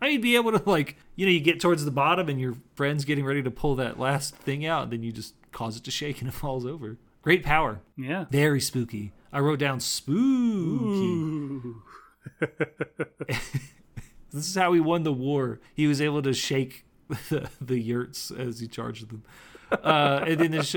I mean, he'd be able to, like, you know, you get towards the bottom and your friend's getting ready to pull that last thing out, and then you just cause it to shake and it falls over. Great power. Yeah. Very spooky. I wrote down spooky. This is how he won the war. He was able to shake the, the yurts as he charged them. Uh, and then the, sh-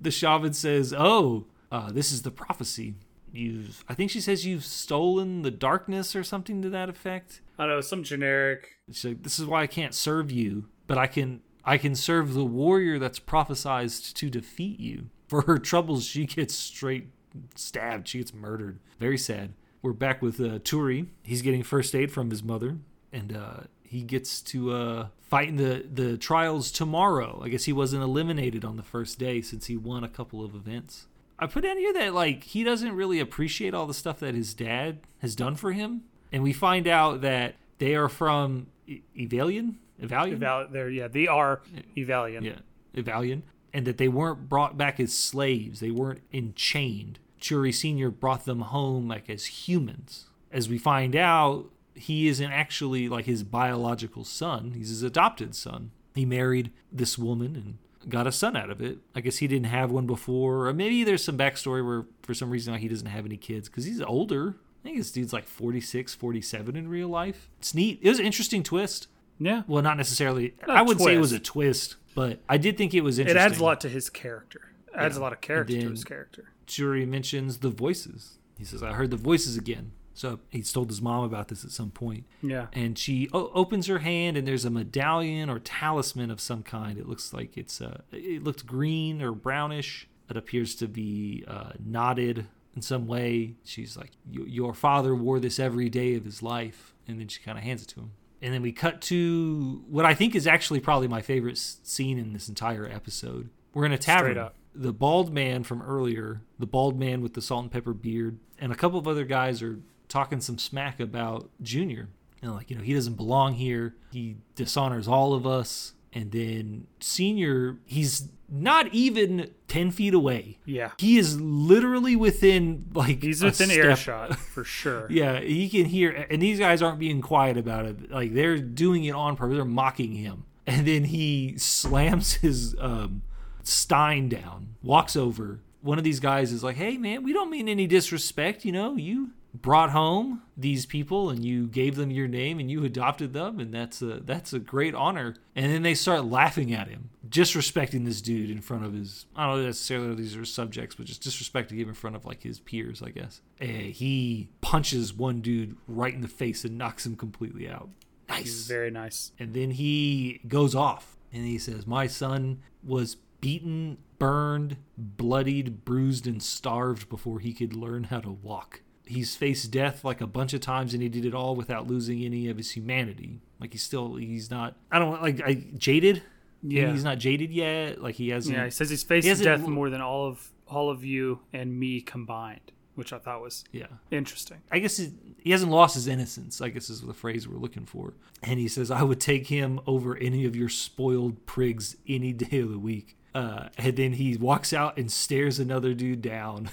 the shaman says, oh, Uh, this is the prophecy. You've, I think she says you've stolen the darkness or something to that effect. I know, some generic. She's like, this is why I can't serve you, but I can I can serve the warrior that's prophesied to defeat you. For her troubles, she gets straight stabbed. She gets murdered. Very sad. We're back with uh, Tiuri. He's getting first aid from his mother, and uh, he gets to uh, fight in the, the trials tomorrow. I guess he wasn't eliminated on the first day since he won a couple of events. I put down here that, like, he doesn't really appreciate all the stuff that his dad has done for him. And we find out that they are from e- Evalian? Evalian? Eval- they're, yeah, they are Evalian. Yeah, Evalian. And that they weren't brought back as slaves. They weren't enchained. Tiuri Senior brought them home, like, as humans. As we find out, he isn't actually, like, his biological son. He's his adopted son. He married this woman and got a son out of it. I guess he didn't have one before, or maybe there's some backstory where for some reason he doesn't have any kids because he's older. I think this dude's like forty-six, forty-seven in real life. It's neat. It was an interesting twist. Yeah. Well, not necessarily. Not I wouldn't twist. say it was a twist, but I did think it was interesting. It adds a lot to his character. It adds yeah. a lot of character to his character. Tiuri mentions the voices. He says, I heard the voices again. So he's told his mom about this at some point. Yeah. And she o- opens her hand, and there's a medallion or talisman of some kind. It looks like it's, uh, it looks green or brownish. It appears to be uh, knotted in some way. She's like, your father wore this every day of his life. And then she kind of hands it to him. And then we cut to what I think is actually probably my favorite scene in this entire episode. We're in a tavern. Straight up. The bald man from earlier, the bald man with the salt and pepper beard, and a couple of other guys are talking some smack about Junior, and like, you know, he doesn't belong here, he dishonors all of us. And then Senior, he's not even ten feet away. Yeah, he is literally within, like, he's within airshot for sure. Yeah, he can hear, and these guys aren't being quiet about it. Like, they're doing it on purpose. They're mocking him. And then he slams his um stein down, walks over. One of these guys is like, hey man, we don't mean any disrespect, you know, you brought home these people and you gave them your name and you adopted them, and that's a that's a great honor. And then they start laughing at him, disrespecting this dude in front of his, I don't know necessarily if these are subjects, but just disrespecting him in front of, like, his peers, I guess. And he punches one dude right in the face and knocks him completely out. Nice. He's very nice. And then he goes off and he says, my son was beaten, burned, bloodied, bruised, and starved before he could learn how to walk. He's faced death like a bunch of times, and he did it all without losing any of his humanity. Like, he's still, he's not, I don't like, I jaded. Yeah. He's not jaded yet. Like, he hasn't. Yeah, he says he's faced he death more than all of, all of you and me combined, which I thought was yeah interesting. I guess he, he hasn't lost his innocence, I guess is the phrase we're looking for. And he says, I would take him over any of your spoiled prigs any day of the week. Uh, and then he walks out and stares another dude down.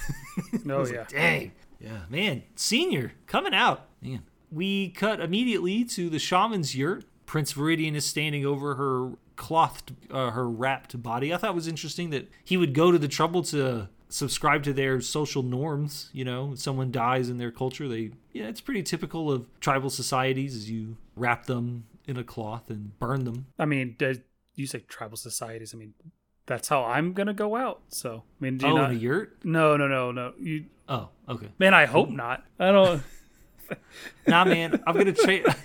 Oh, yeah. Like, dang. Yeah, man. Senior coming out. Man. We cut immediately to the shaman's yurt. Prince Viridian is standing over her clothed, uh, her wrapped body. I thought it was interesting that he would go to the trouble to subscribe to their social norms. You know, if someone dies in their culture, they, yeah, it's pretty typical of tribal societies is you wrap them in a cloth and burn them. I mean, you say tribal societies. I mean, that's how I'm going to go out. So, I mean, do you oh, not... in a yurt? No, no, no, no. You... Oh, okay. Man, I hope not. I don't... Nah, man, I'm going to tra-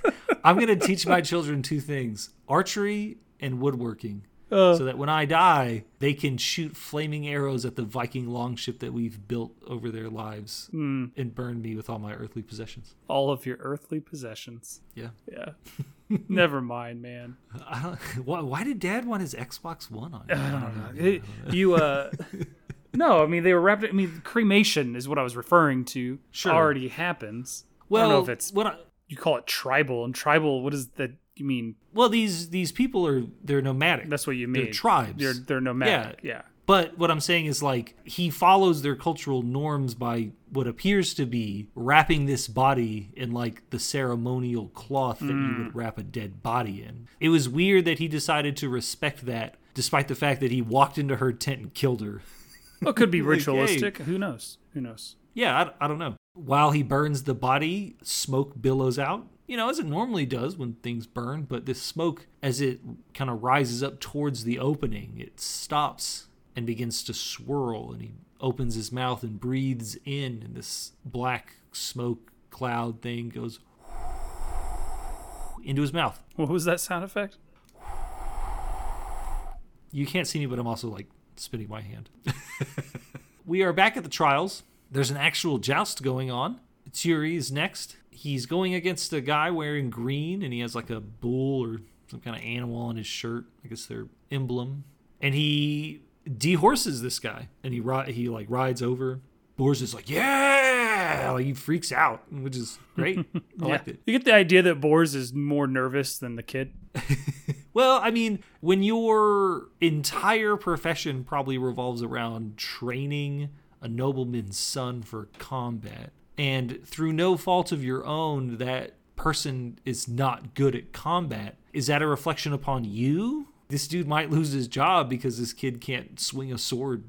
I'm going to teach my children two things, archery and woodworking, uh, so that when I die, they can shoot flaming arrows at the Viking longship that we've built over their lives mm. and burn me with all my earthly possessions. All of your earthly possessions. Yeah. Yeah. Never mind, man. I don't, why, why did Dad want his Xbox One on? I don't know. It, you, uh... No, I mean, they were wrapped... I mean, cremation is what I was referring to. Sure. Already happens. Well, I don't know if it's what I, you call it tribal, and tribal, what does that you mean? Well, these these people are they're nomadic. That's what you mean. They're tribes. They're they're nomadic. Yeah. yeah. But what I'm saying is, like, he follows their cultural norms by what appears to be wrapping this body in, like, the ceremonial cloth that mm. you would wrap a dead body in. It was weird that he decided to respect that, despite the fact that he walked into her tent and killed her. Well, it could be ritualistic. Like, hey. Who knows? Who knows? Yeah, I, I don't know. While he burns the body, smoke billows out, you know, as it normally does when things burn. But this smoke, as it kind of rises up towards the opening, it stops and begins to swirl. And he opens his mouth and breathes in. And this black smoke cloud thing goes into his mouth. What was that sound effect? You can't see me, but I'm also, like, spinning my hand. We are back at the trials. There's an actual joust going on. Tiuri is next. He's going against a guy wearing green, and he has like a bull or some kind of animal on his shirt. I guess their emblem. And he dehorses this guy, and he ri- he like rides over. Bors is like, yeah! Like, he freaks out, which is great. I yeah. liked it. You get the idea that Bors is more nervous than the kid. Well, I mean, when your entire profession probably revolves around training a nobleman's son for combat, and through no fault of your own, that person is not good at combat. Is that a reflection upon you? This dude might lose his job because this kid can't swing a sword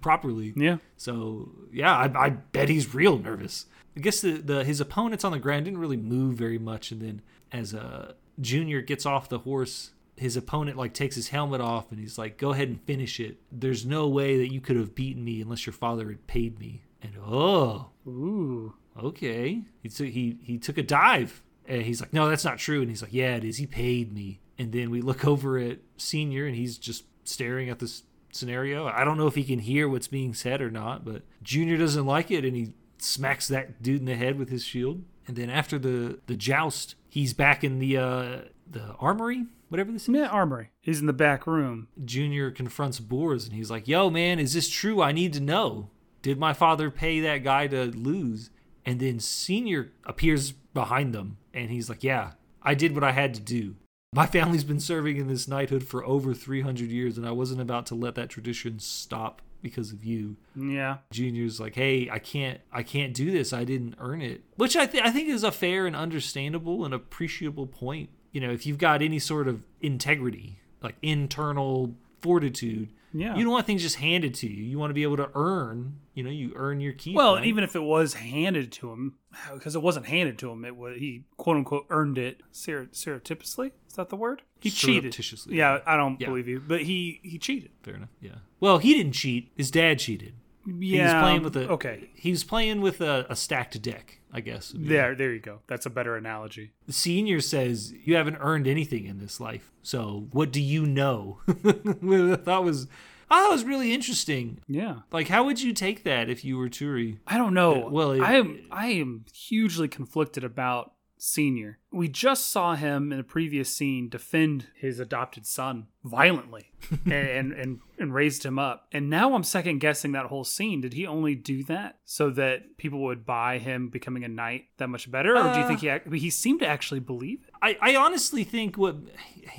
properly. Yeah. So, yeah, I, I bet he's real nervous. I guess the, the his opponents on the ground didn't really move very much, and then as a junior gets off the horse, his opponent like takes his helmet off and he's like, go ahead and finish it. There's no way that you could have beaten me unless your father had paid me. And oh, ooh, okay. He took, he, he took a dive. And he's like, no, that's not true. And he's like, yeah, it is. He paid me. And then we look over at Senior and he's just staring at this scenario. I don't know if he can hear what's being said or not, but Junior doesn't like it. And he smacks that dude in the head with his shield. And then after the, the joust, he's back in the, uh, the armory. Whatever this is. Yeah, armory. He's in the back room. Junior confronts Bors and he's like, yo, man, is this true? I need to know. Did my father pay that guy to lose? And then Senior appears behind them and he's like, yeah, I did what I had to do. My family's been serving in this knighthood for over three hundred years and I wasn't about to let that tradition stop because of you. Yeah. Junior's like, hey, I can't I can't do this. I didn't earn it. Which I, th- I think is a fair and understandable and appreciable point. You know, if you've got any sort of integrity, like internal fortitude, yeah. you don't want things just handed to you. You want to be able to earn, you know, you earn your keep. Well, right? Even if it was handed to him, because it wasn't handed to him, it was, he quote unquote earned it surreptitiously. Is that the word? He cheated. Yeah, I don't yeah. believe you, but he, he cheated. Fair enough. Yeah. Well, he didn't cheat. His dad cheated. Yeah. He was playing with a okay. He was playing with a, a stacked deck. I guess. There, there you go. That's a better analogy. The Senior says, you haven't earned anything in this life, so what do you know? That was, oh, that was really interesting. Yeah. Like, how would you take that if you were Tiuri? I don't know. Well, it, I am, I am hugely conflicted about Senior. We just saw him in a previous scene defend his adopted son violently and, and, and, and raised him up. And now I'm second guessing that whole scene. Did he only do that so that people would buy him becoming a knight that much better? Or uh, do you think he act- he seemed to actually believe it? I, I honestly think what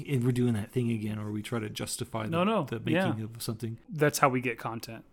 we're doing that thing again, or we try to justify the, no, no. the making yeah. of something. That's how we get content.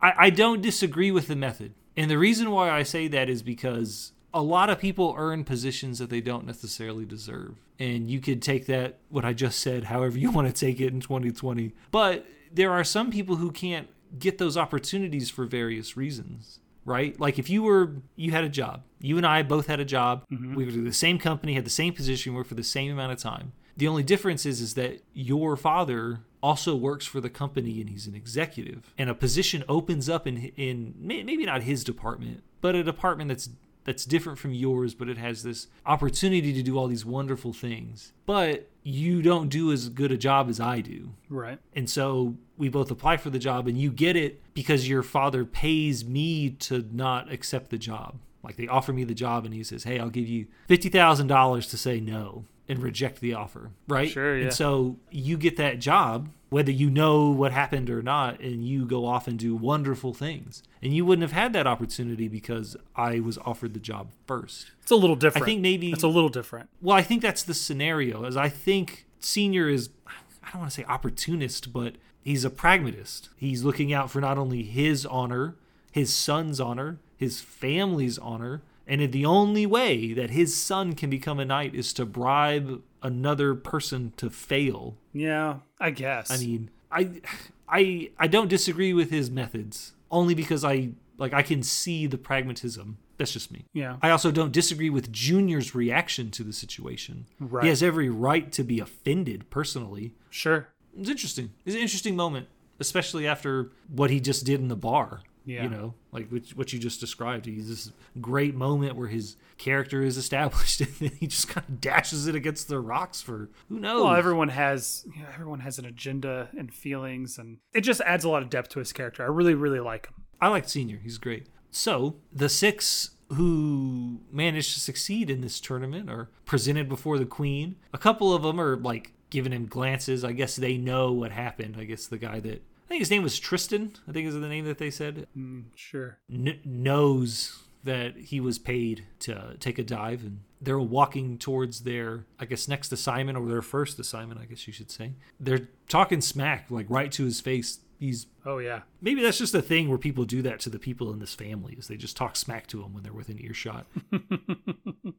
I, I don't disagree with the method. And the reason why I say that is because a lot of people earn positions that they don't necessarily deserve. And you could take that, what I just said, however you want to take it in twenty twenty. But there are some people who can't get those opportunities for various reasons, right? Like if you were, you had a job. You and I both had a job. Mm-hmm. We were in the same company, had the same position, worked for the same amount of time. The only difference is, is that your father also works for the company and he's an executive. And a position opens up in, in maybe not his department, but a department that's that's different from yours, but it has this opportunity to do all these wonderful things. But you don't do as good a job as I do. Right. And so we both apply for the job and you get it because your father pays me to not accept the job. Like they offer me the job and he says, hey, I'll give you fifty thousand dollars to say no and reject the offer. Right. Sure. Yeah. And so you get that job, whether you know what happened or not, and you go off and do wonderful things. And you wouldn't have had that opportunity because I was offered the job first. It's a little different. I think maybe... It's a little different. Well, I think that's the scenario, as I think Senior is, I don't want to say opportunist, but he's a pragmatist. He's looking out for not only his honor, his son's honor, his family's honor, and the only way that his son can become a knight is to bribe another person to fail. Yeah, I guess. I mean, I, I, I don't disagree with his methods only because I like I can see the pragmatism. That's just me. Yeah. I also don't disagree with Junior's reaction to the situation. Right. He has every right to be offended personally. Sure. It's interesting. It's an interesting moment, especially after what he just did in the bar. Yeah. You know, like which, what you just described. He's this great moment where his character is established, and then he just kind of dashes it against the rocks for who knows. Well, everyone has you know, everyone has an agenda and feelings, and it just adds a lot of depth to his character. I really, really like him. I like Senior. He's great. So the six who managed to succeed in this tournament are presented before the queen. A couple of them are like giving him glances. I guess they know what happened. I guess the guy that. I think his name was Tristan, I think is the name that they said. Mm, sure. N- knows that he was paid to take a dive, and they're walking towards their, I guess, next assignment, or their first assignment, I guess you should say. They're talking smack, like right to his face. He's oh yeah. Maybe that's just a thing where people do that to the people in this family, is they just talk smack to him when they're within earshot.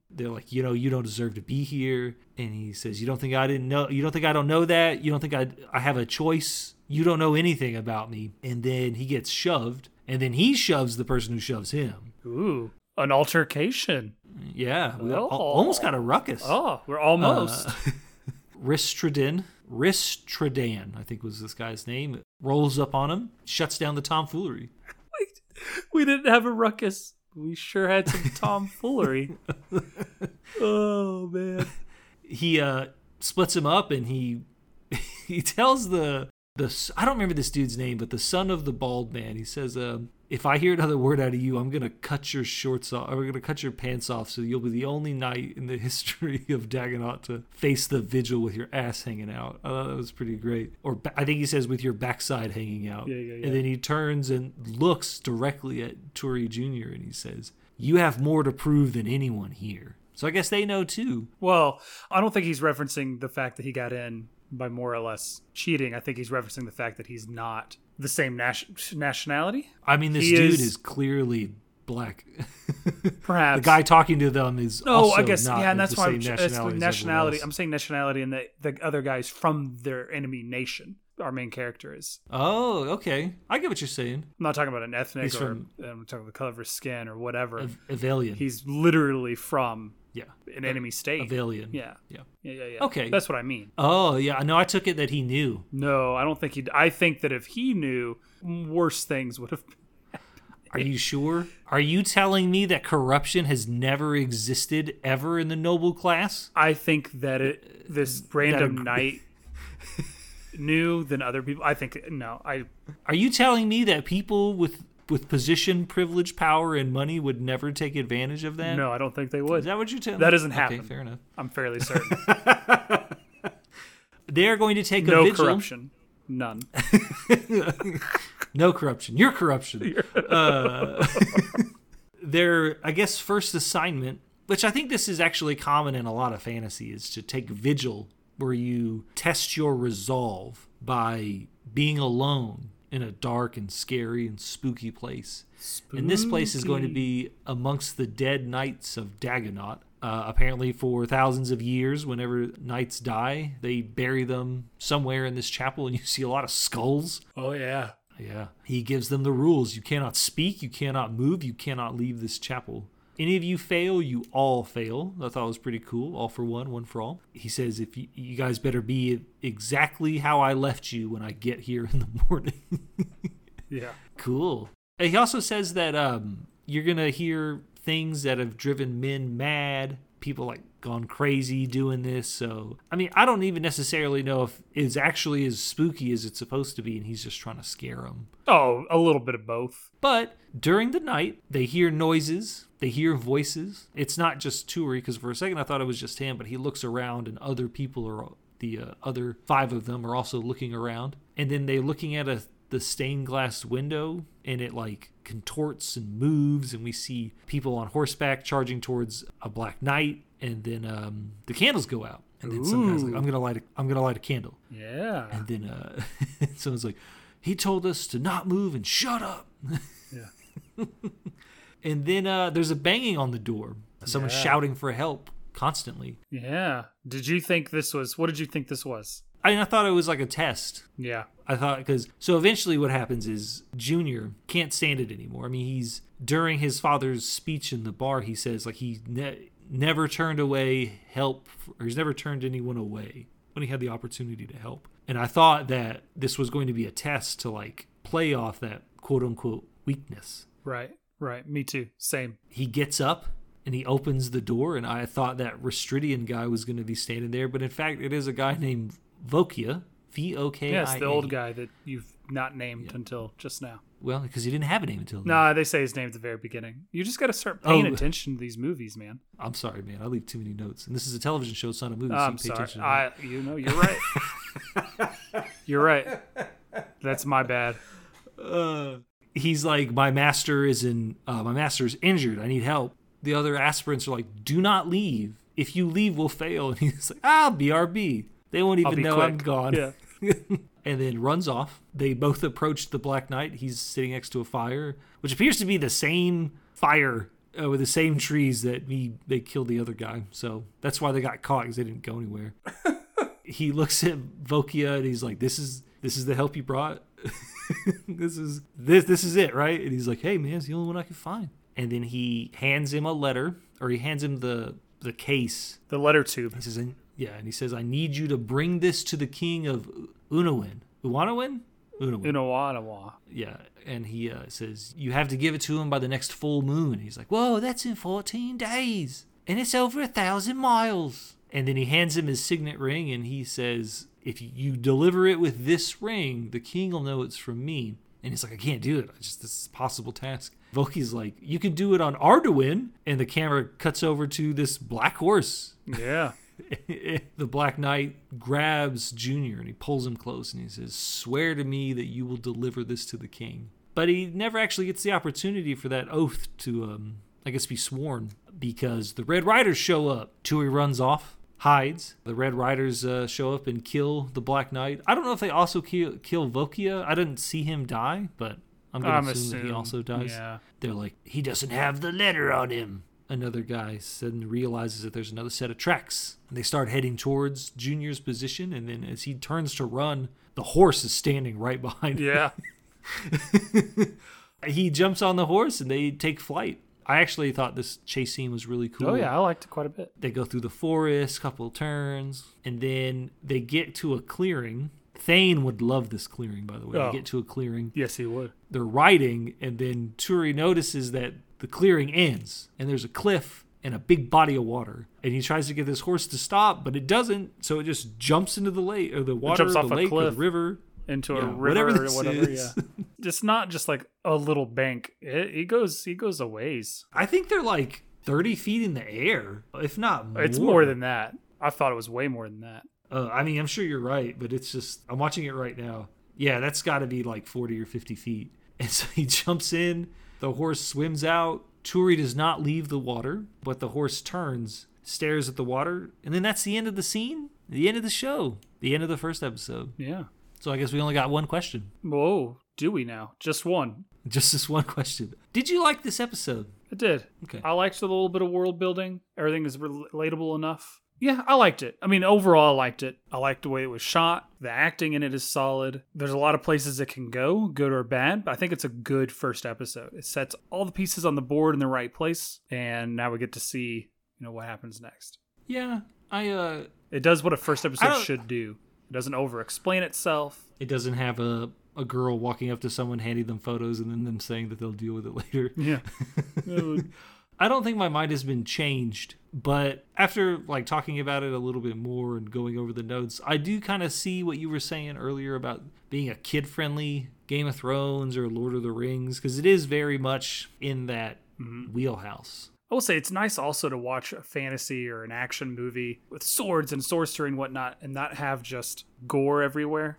They're like, you know, you don't deserve to be here, and he says, you don't think I didn't know? You don't think I don't know that? You don't think I I have a choice? You don't know anything about me. And then he gets shoved, and then he shoves the person who shoves him. Ooh, an altercation. Yeah, we oh. almost got a ruckus. Oh, we're almost. Uh, Ristridin. Ristridin, I think was this guy's name, rolls up on him, shuts down the tomfoolery. We didn't have a ruckus. We sure had some tomfoolery. Oh, man. He uh, splits him up, and he he tells the, the... I don't remember this dude's name, but the son of the bald man, he says, uh, if I hear another word out of you, I'm going to cut your shorts off. I'm going to cut your pants off, so you'll be the only knight in the history of Dagonaut to face the vigil with your ass hanging out. I thought that was pretty great. Or ba- I think he says with your backside hanging out. Yeah, yeah, yeah. And then he turns and looks directly at Tiuri Junior and he says, you have more to prove than anyone here. So I guess they know too. Well, I don't think he's referencing the fact that he got in by more or less cheating. I think he's referencing the fact that he's not the same nas- nationality. I mean, this he dude is, is clearly black. Perhaps. The guy talking to them is no, also I guess, not yeah, and that's the why same I'm, nationality. nationality I'm saying nationality, and the, the other guy's from their enemy nation. Our main character is. Oh, okay. I get what you're saying. I'm not talking about an ethnic he's or from, I'm talking about the color of his skin or whatever. Ev- Evalian. He's literally from yeah. an uh, enemy state. Evalian. Yeah. yeah. Yeah. Yeah, yeah, okay. That's what I mean. Oh, yeah. No, I took it that he knew. No, I don't think he... I think that if he knew, worse things would have been. Are you sure? Are you telling me that corruption has never existed ever in the noble class? I think that it this random that knight... knew than other people. I think no I are you telling me that people with with position, privilege, power, and money would never take advantage of that? No, I don't think they would. Is that what you're telling me? That doesn't happen. Okay, fair enough. I'm fairly certain. They are going to take no a vigil. No corruption. None. No corruption. Your corruption. Uh, their, I guess, first assignment, which I think this is actually common in a lot of fantasy, is to take vigil, where you test your resolve by being alone in a dark and scary and spooky place. Spooky. And this place is going to be amongst the dead knights of Dagonaut. Uh, apparently for thousands of years, whenever knights die, they bury them somewhere in this chapel, and you see a lot of skulls. Oh, yeah. Yeah. He gives them the rules. You cannot speak, you cannot move, you cannot leave this chapel. Any of you fail, you all fail. I thought it was pretty cool. All for one, one for all. He says, if you, you guys better be exactly how I left you when I get here in the morning. Yeah. Cool. And he also says that um, you're going to hear things that have driven men mad, people like gone crazy doing this. So, I mean, I don't even necessarily know if it's actually as spooky as it's supposed to be, and he's just trying to scare them. Oh, a little bit of both. But during the night, they hear noises, they hear voices. It's not just Tiuri, because for a second I thought it was just him, but he looks around and other people are, the uh, other five of them are also looking around. And then they're looking at a the stained glass window, and it like contorts and moves, and we see people on horseback charging towards a black knight, and then um the candles go out, and then Ooh. some guy's like, I'm gonna light a I'm gonna light a candle. Yeah. And then uh someone's like, he told us to not move and shut up. Yeah. And then uh there's a banging on the door. Someone's yeah. shouting for help constantly. Yeah. Did you think this was what did you think this was? I mean, I thought it was like a test. Yeah. I thought, because, so eventually what happens is Junior can't stand it anymore. I mean, he's, during his father's speech in the bar, he says, like, he ne- never turned away help, or he's never turned anyone away when he had the opportunity to help. And I thought that this was going to be a test to, like, play off that quote-unquote weakness. Right, right. Me too. Same. He gets up. And he opens the door, and I thought that Ristridin guy was going to be standing there, but in fact, it is a guy named Vokia, V O K I A. Yes, the old guy that you've not named yeah. until just now. Well, because he didn't have a name until now. Nah, they say his name at the very beginning. You just got to start paying oh. attention to these movies, man. I'm sorry, man. I leave too many notes. And this is a television show. It's not a movie, so I'm you pay sorry. attention to I, You know, you're right. You're right. That's my bad. Uh, he's like, my master is in. Uh, my master's injured. I need help. The other aspirants are like, do not leave. If you leave, we'll fail. And he's like, I'll B R B. They won't even know quick. I'm gone. Yeah. And then runs off. They both approach the Black Knight. He's sitting next to a fire, which appears to be the same fire uh, with the same trees that he, they killed the other guy. So that's why they got caught, because they didn't go anywhere. He looks at Vokia and he's like, this is this is the help you brought? this is this This is it, right? And he's like, hey, man, it's the only one I can find. And then he hands him a letter, or he hands him the, the case. The letter tube. He says, yeah, and he says, I need you to bring this to the king of Unauwen. Unauwen? Unauwen. Unauwen. Yeah, and he uh, says, you have to give it to him by the next full moon. And he's like, whoa, that's in fourteen days, and it's over a thousand miles. And then he hands him his signet ring, and he says, if you deliver it with this ring, the king will know it's from me. And he's like, I can't do it. I just, this is a possible task. Voki's like, you can do it on Arduin. And the camera cuts over to this black horse. Yeah. The Black Knight grabs Junior and he pulls him close and he says, swear to me that you will deliver this to the king. But he never actually gets the opportunity for that oath to, um, I guess, be sworn, because the Red Riders show up. Tiuri runs off, hides. The Red Riders uh, show up and kill the Black Knight. I don't know if they also kill, kill Vokia. I didn't see him die, but I'm going to assume that he also dies. Yeah. They're like, he doesn't have the letter on him. Another guy suddenly realizes that there's another set of tracks. And they start heading towards Junior's position, and then as he turns to run, the horse is standing right behind yeah. him. Yeah. He jumps on the horse, and they take flight. I actually thought this chase scene was really cool. Oh, yeah, I liked it quite a bit. They go through the forest, couple of turns, and then they get to a clearing. Thane would love this clearing, by the way. Oh. They get to a clearing. Yes, he would. They're riding, and then Tiuri notices that the clearing ends, and there's a cliff and a big body of water. And he tries to get this horse to stop, but it doesn't, so it just jumps into the lake, or the water, it jumps off the lake, cliff, or the river. Into yeah, a river whatever or whatever, is. yeah. it's not just like a little bank. It, it goes it goes a ways. I think they're like thirty feet in the air, if not more. It's more than that. I thought it was way more than that. Uh, I mean, I'm sure you're right, but it's just, I'm watching it right now. Yeah, that's got to be like forty or fifty feet. And so he jumps in, the horse swims out. Tiuri does not leave the water, but the horse turns, stares at the water, and then that's the end of the scene, the end of the show, the end of the first episode. Yeah. So I guess we only got one question. Whoa, do we now? Just one. Just this one question. Did you like this episode? I did. Okay. I liked the little bit of world building. Everything is relatable enough. Yeah, I liked it. I mean, overall, I liked it. I liked the way it was shot. The acting in it is solid. There's a lot of places it can go, good or bad, but I think it's a good first episode. It sets all the pieces on the board in the right place, and now we get to see, you know, what happens next. Yeah, I... uh It does what a first episode should do. It doesn't over-explain itself. It doesn't have a, a girl walking up to someone, handing them photos, and then them saying that they'll deal with it later. Yeah. I don't think my mind has been changed, but after like talking about it a little bit more and going over the notes, I do kind of see what you were saying earlier about being a kid-friendly Game of Thrones or Lord of the Rings, because it is very much in that mm-hmm. wheelhouse. I will say it's nice also to watch a fantasy or an action movie with swords and sorcery and whatnot and not have just gore everywhere.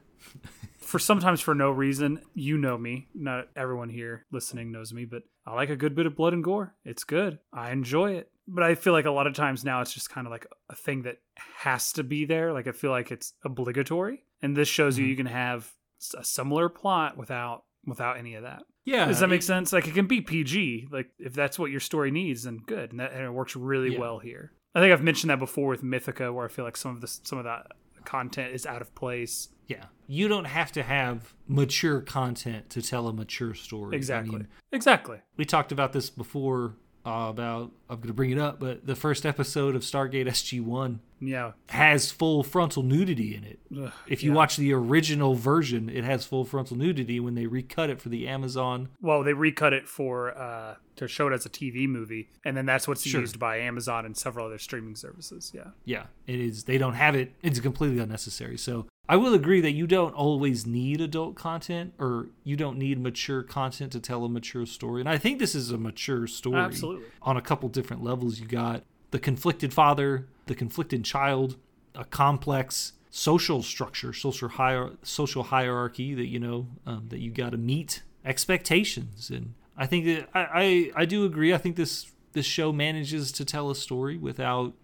For sometimes for no reason. You know me. Not everyone here listening knows me, but I like a good bit of blood and gore. It's good. I enjoy it. But I feel like a lot of times now it's just kind of like a thing that has to be there. Like I feel like it's obligatory. And this shows mm-hmm. you you can have a similar plot without without any of that. Yeah. Does that make it, sense? Like it can be P G. Like if that's what your story needs, then good. And, that, and it works really yeah. well here. I think I've mentioned that before with Mythica, where I feel like some of the some of that content is out of place. Yeah. You don't have to have mature content to tell a mature story. Exactly. I mean, exactly. We talked about this before uh, about, I'm going to bring it up, but the first episode of Stargate S G one yeah. has full frontal nudity in it. Ugh, if you yeah. watch the original version, it has full frontal nudity. When they recut it for the Amazon. Well, they recut it for uh, to show it as a T V movie, and then that's what's sure. used by Amazon and several other streaming services. Yeah. Yeah. It is. They don't have it. It's completely unnecessary. So I will agree that you don't always need adult content, or you don't need mature content to tell a mature story. And I think this is a mature story. Absolutely. On a couple different levels. You got the conflicted father, the conflicted child, a complex social structure, social hier- social hierarchy that, you know, um, that you got to meet expectations. And I think that I, I, I do agree. I think this, this show manages to tell a story without,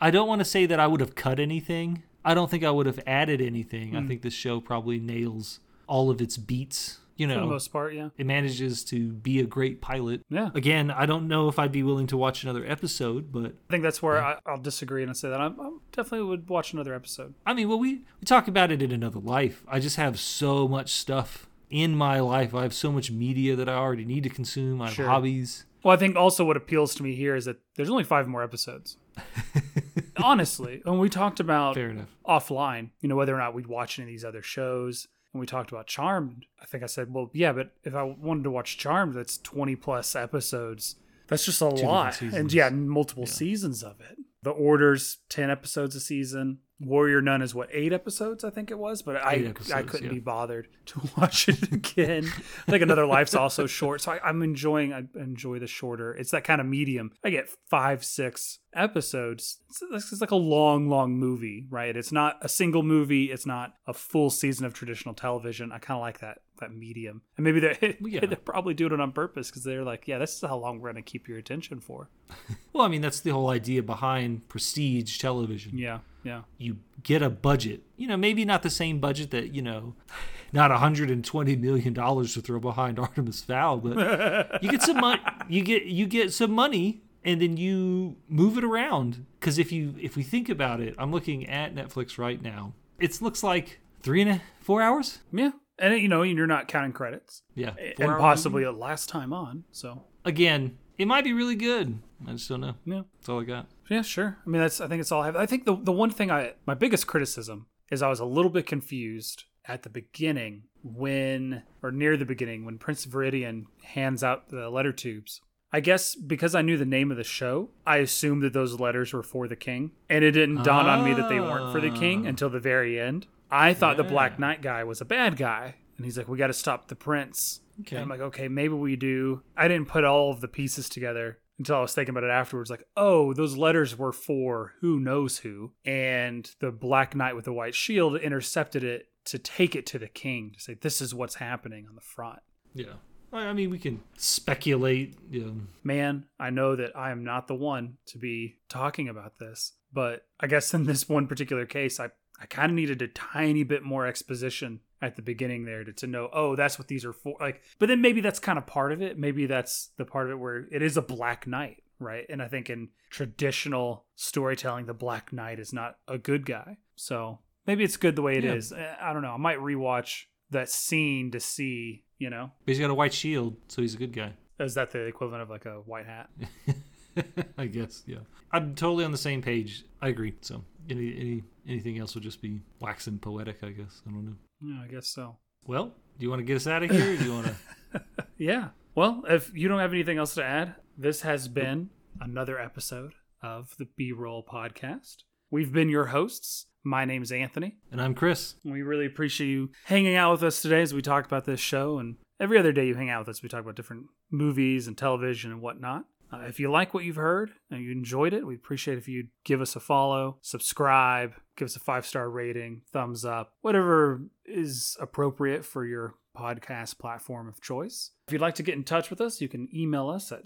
I don't want to say that I would have cut anything. I don't think I would have added anything. Mm. I think this show probably nails all of its beats. You know, for the most part, yeah. It manages to be a great pilot. Yeah. Again, I don't know if I'd be willing to watch another episode, but I think that's where yeah. I, I'll disagree and I say that I definitely would watch another episode. I mean, well, we, we talk about it in Another Life. I just have so much stuff in my life. I have so much media that I already need to consume. I have sure. hobbies. Well, I think also what appeals to me here is that there's only five more episodes. Honestly, when we talked about offline, you know, whether or not we'd watch any of these other shows, when we talked about Charmed, I think I said, well, yeah, but if I wanted to watch Charmed, that's twenty plus episodes. That's just a Two lot. And yeah, multiple yeah. seasons of it. The Order's ten episodes a season. Warrior Nun is what, eight episodes, I think it was, but I episodes, I couldn't yeah. be bothered to watch it again. I think Another Life's also short, so I, I'm enjoying I enjoy the shorter. It's that kind of medium. I get five, six episodes. It's, it's like a long, long movie, right? It's not a single movie. It's not a full season of traditional television. I kind of like that that medium, and maybe they're yeah. they're probably doing it on purpose because they're like, yeah, this is how long we're going to keep your attention for. Well, I mean, that's the whole idea behind prestige television. Yeah. Yeah. You get a budget, you know, maybe not the same budget that, you know, not one hundred twenty million dollars to throw behind Artemis Fowl, but you get some money, you get, you get some money and then you move it around. Cause if you, if we think about it, I'm looking at Netflix right now. It looks like three and a, four hours. Yeah. And you know, you're not counting credits. Yeah. And possibly a last time on. So again, it might be really good. I just don't know. Yeah. That's all I got. Yeah, sure. I mean, that's. I think it's all I have. I think the, the one thing I... My biggest criticism is I was a little bit confused at the beginning when... Or near the beginning when Prince Viridian hands out the letter tubes. I guess because I knew the name of the show, I assumed that those letters were for the king. And it didn't dawn ah. on me that they weren't for the king until the very end. I thought yeah. the Black Knight guy was a bad guy. and he's like, we got to stop the prince. Okay. And I'm like, okay, maybe we do. I didn't put all of the pieces together until I was thinking about it afterwards. Like, oh, those letters were for who knows who. And the Black Knight with the white shield intercepted it to take it to the king to say, this is what's happening on the front. Yeah. I mean, we can speculate. Yeah. Man, I know that I am not the one to be talking about this, but I guess in this one particular case, I, I kind of needed a tiny bit more exposition at the beginning there to, to know, oh, that's what these are for. Like, but then maybe that's kind of part of it. Maybe that's the part of it where it is a Black Knight, right? And I think in traditional storytelling, the Black Knight is not a good guy. So maybe it's good the way it yeah. is. I don't know. I might rewatch that scene to see, you know, but he's got a white shield, so he's a good guy. Is that the equivalent of like a white hat? I guess, yeah. I'm totally on the same page. I agree. So any, any anything else would just be wax and poetic, I guess. I don't know. Yeah, I guess so. Well, do you want to get us out of here? Or do you want to? Yeah. Well, if you don't have anything else to add, this has been another episode of the B-Roll Podcast. We've been your hosts. My name's Anthony. And I'm Chris. We really appreciate you hanging out with us today as we talked about this show. And every other day you hang out with us, we talk about different movies and television and whatnot. Uh, if you like what you've heard and you enjoyed it, we'd appreciate if you'd give us a follow, subscribe, give us a five-star rating, thumbs up, whatever is appropriate for your podcast platform of choice. If you'd like to get in touch with us, you can email us at